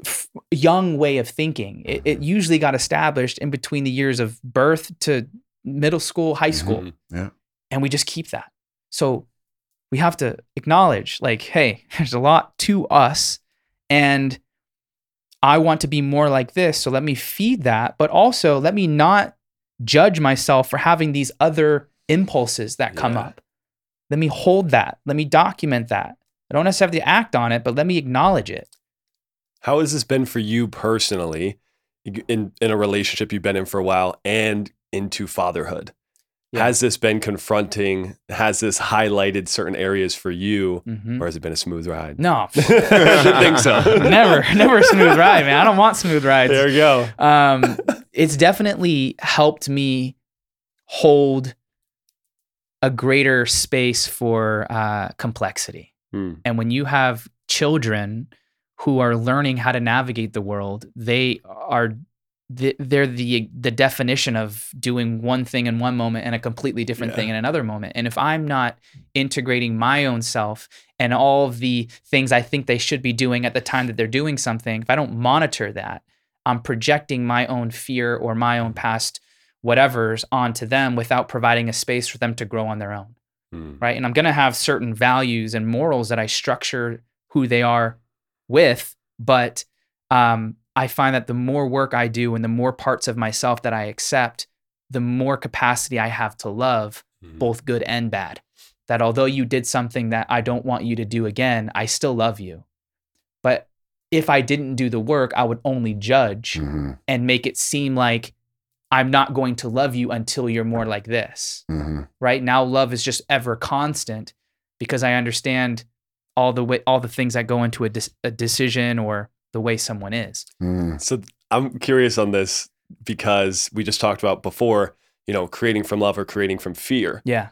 f- young way of thinking. It, mm-hmm. it usually got established in between the years of birth to middle school, high school. Mm-hmm. Yeah. And we just keep that. So we have to acknowledge like, hey, there's a lot to us and I want to be more like this. So let me feed that, but also let me not judge myself for having these other impulses that come yeah. up. Let me hold that. Let me document that. I don't necessarily have to act on it, but let me acknowledge it. How has this been for you personally in, in a relationship you've been in for a while and into fatherhood? Yeah. Has this been confronting? Has this highlighted certain areas for you, mm-hmm. or has it been a smooth ride? No. I should think so. Never, never a smooth ride, man. I don't want smooth rides. There you go. Um, it's definitely helped me hold a greater space for uh, complexity. Hmm. And when you have children who are learning how to navigate the world, they are... The, they're the the definition of doing one thing in one moment and a completely different yeah. thing in another moment. And if I'm not integrating my own self and all of the things I think they should be doing at the time that they're doing something, if I don't monitor that, I'm projecting my own fear or my own past whatevers onto them without providing a space for them to grow on their own, mm. right? And I'm gonna have certain values and morals that I structure who they are with, but um, I find that the more work I do and the more parts of myself that I accept, the more capacity I have to love, mm-hmm. both good and bad. That although you did something that I don't want you to do again, I still love you. But if I didn't do the work, I would only judge mm-hmm. and make it seem like I'm not going to love you until you're more like this. Mm-hmm. Right now, love is just ever constant because I understand all the way, all the things that go into a, de- a decision or the way someone is. Mm. So I'm curious on this because we just talked about before, you know, creating from love or creating from fear. Yeah.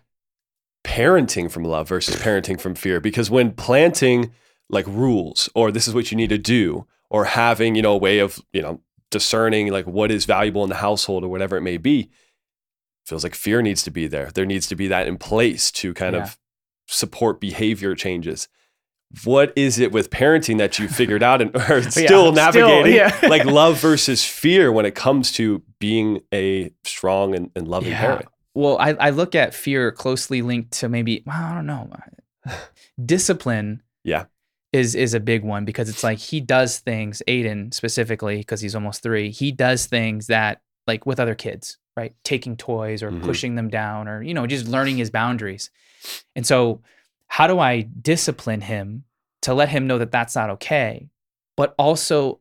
Parenting from love versus parenting from fear. Because when planting like rules or this is what you need to do or having, you know, a way of, you know, discerning like what is valuable in the household or whatever it may be, feels like fear needs to be there. There needs to be that in place to kind yeah. of support behavior changes. What is it with parenting that you figured out and are still yeah, navigating? Still, yeah. Like love versus fear when it comes to being a strong and, and loving yeah. parent. Well, I, I look at fear closely linked to maybe, well, I don't know, discipline. Yeah. Is is a big one, because it's like he does things, Aiden specifically, because he's almost three, he does things that like with other kids, right? Taking toys or mm-hmm. pushing them down or, you know, just learning his boundaries. And so how do I discipline him to let him know that that's not okay, but also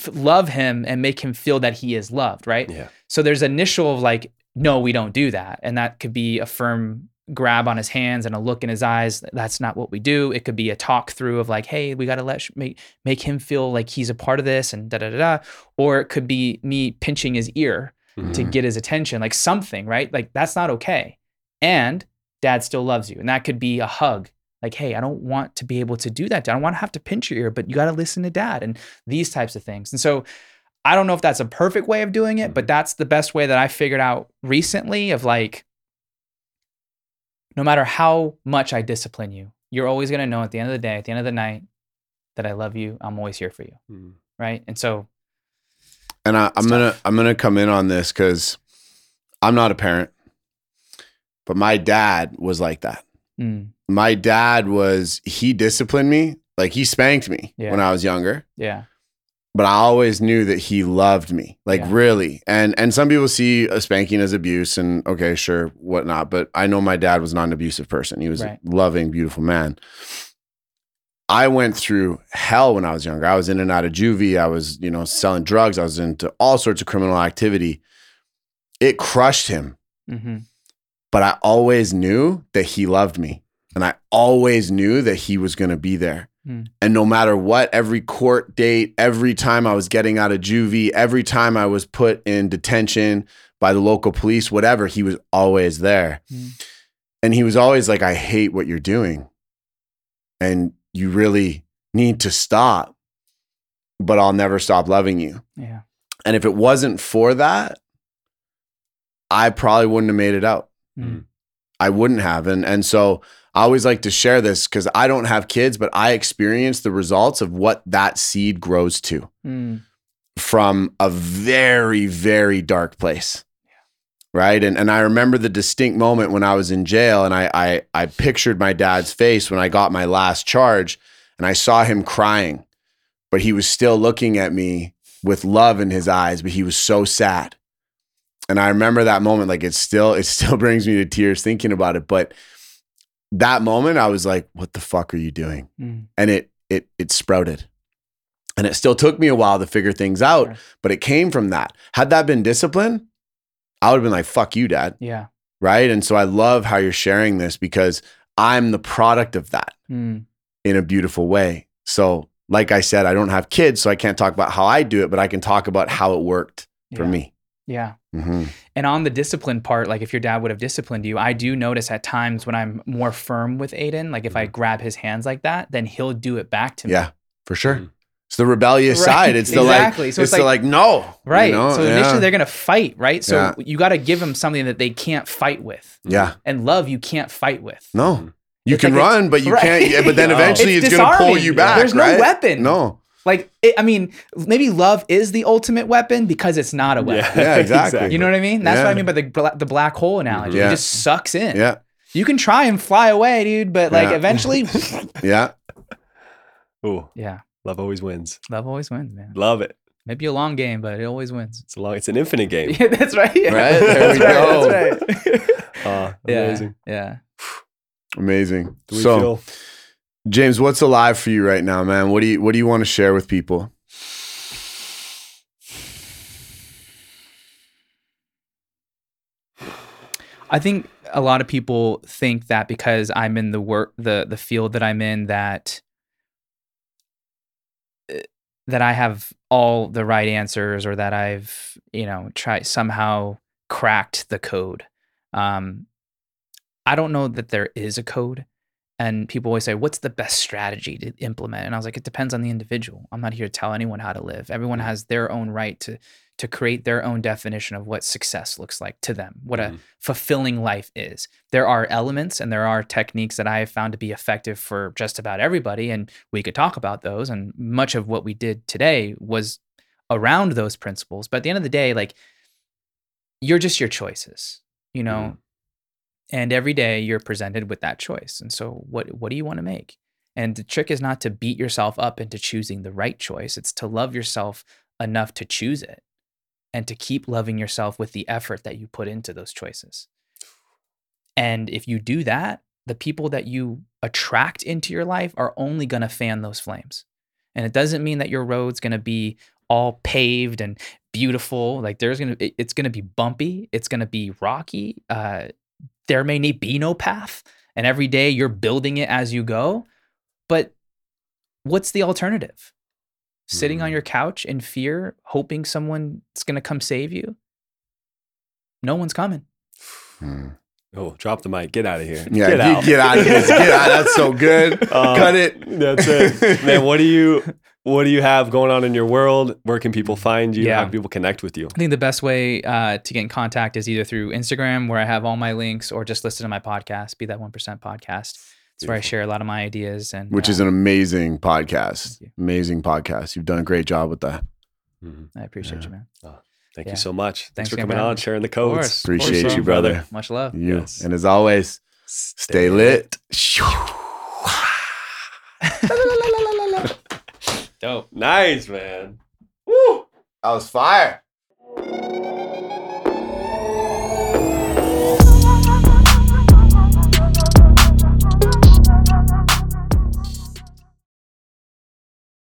f- love him and make him feel that he is loved, right? Yeah. So there's initial of like, no, we don't do that. And that could be a firm grab on his hands and a look in his eyes. That's not what we do. It could be a talk through of like, hey, we got to let sh- make, make him feel like he's a part of this and da, da, da, da. Or it could be me pinching his ear mm-hmm. to get his attention, like something, right? Like that's not okay. And dad still loves you. And that could be a hug. Like, hey, I don't want to be able to do that. I don't want to have to pinch your ear, but you got to listen to dad and these types of things. And so I don't know if that's a perfect way of doing it, but that's the best way that I figured out recently of like, no matter how much I discipline you, you're always going to know at the end of the day, at the end of the night, that I love you. I'm always here for you. Mm. Right. And so. And I, I'm going to, I'm going to come in on this because I'm not a parent, but my dad was like that. Mm. My dad was, he disciplined me. Like he spanked me yeah. when I was younger. Yeah. But I always knew that he loved me, like yeah. really. And and some people see a spanking as abuse and okay, sure, whatnot. But I know my dad was not an abusive person. He was right. a loving, beautiful man. I went through hell when I was younger. I was in and out of juvie. I was, you know, selling drugs. I was into all sorts of criminal activity. It crushed him. Mm-hmm. But I always knew that he loved me. And I always knew that he was going to be there. And no matter what, every court date, every time I was getting out of juvie, every time I was put in detention by the local police, whatever, he was always there. Mm. And he was always like, I hate what you're doing. And you really need to stop, but I'll never stop loving you. Yeah. And if it wasn't for that, I probably wouldn't have made it out. Mm. I wouldn't have. And, and so I always like to share this because I don't have kids, but I experience the results of what that seed grows to mm. from a very, very dark place, yeah. right? And and I remember the distinct moment when I was in jail and I, I I pictured my dad's face when I got my last charge and I saw him crying, but he was still looking at me with love in his eyes, but he was so sad. And I remember that moment, like it's still, it still brings me to tears thinking about it, but that moment, I was like, what the fuck are you doing? Mm. And it it it sprouted. And it still took me a while to figure things out, sure. but it came from that. Had that been discipline, I would have been like, fuck you, dad. Yeah. Right? And so I love how you're sharing this because I'm the product of that mm. in a beautiful way. So like I said, I don't have kids, so I can't talk about how I do it, but I can talk about how it worked yeah. for me. Yeah. Mm-hmm. And on the discipline part, like if your dad would have disciplined you, I do notice at times when I'm more firm with Aiden, like if mm-hmm. I grab his hands like that, then he'll do it back to me. Yeah, for sure. Mm-hmm. It's the rebellious right. side. It's exactly. the like, so it's, it's like, the like, no. Right. You know? So initially yeah. they're going to fight, right? So yeah. you got to give them something that they can't fight with. Yeah. And love you can't fight with. No. You it's can like run, but you right. can't, but then no. eventually it's, it's going to pull you back. There's right? no weapon. No. Like, it, I mean, maybe love is the ultimate weapon because it's not a weapon. Yeah, yeah exactly. You know what I mean? That's yeah. what I mean by the the black hole analogy. Yeah. It just sucks in. Yeah. You can try and fly away, dude, but like yeah. eventually. yeah. Ooh. Yeah. Love always wins. Love always wins, man. Love it. Maybe a long game, but it always wins. It's a long. It's an infinite game. yeah, that's right. Yeah. Right? There we go. That's right. That's right. oh, amazing. Yeah. yeah. Amazing. Do we so, feel- James, what's alive for you right now, man? What do you what do you want to share with people? I think a lot of people think that because I'm in the work the the field that I'm in that that I have all the right answers or that I've, you know, tried somehow cracked the code. Um, I don't know that there is a code. And people always say, what's the best strategy to implement? And I was like, it depends on the individual. I'm not here to tell anyone how to live. Everyone has their own right to to create their own definition of what success looks like to them, what mm-hmm. a fulfilling life is. There are elements and there are techniques that I have found to be effective for just about everybody. And we could talk about those. And much of what we did today was around those principles. But at the end of the day, like, you're just your choices, you know? Mm-hmm. And every day you're presented with that choice. And so what what do you want to make? And the trick is not to beat yourself up into choosing the right choice. It's to love yourself enough to choose it and to keep loving yourself with the effort that you put into those choices. And if you do that, the people that you attract into your life are only going to fan those flames. And it doesn't mean that your road's going to be all paved and beautiful. Like, there's going to, it's going to be bumpy. It's going to be rocky. Uh, There may be no path, and every day you're building it as you go. But what's the alternative? Mm. Sitting on your couch in fear, hoping someone's going to come save you? No one's coming. Mm. Oh, drop the mic. Get out of here. Yeah, get out. Get out of here. Get out. That's so good. Um, Cut it. That's it. Man, what do you... What do you have going on in your world? Where can people find you? Yeah. How can people connect with you? I think the best way uh, to get in contact is either through Instagram, where I have all my links, or just listed on my podcast, Be That one percent Podcast. It's where I share a lot of my ideas. and Which uh, is an amazing podcast. Amazing podcast. You've done a great job with that. Mm-hmm. I appreciate yeah. you, man. Oh, thank yeah. you so much. Thanks, Thanks for coming on, sharing the codes. Of course. Appreciate of course, you, brother. brother. Much love. You. Yes. And as always, stay, stay lit. lit. Dope. Nice, man. Woo! That was fire.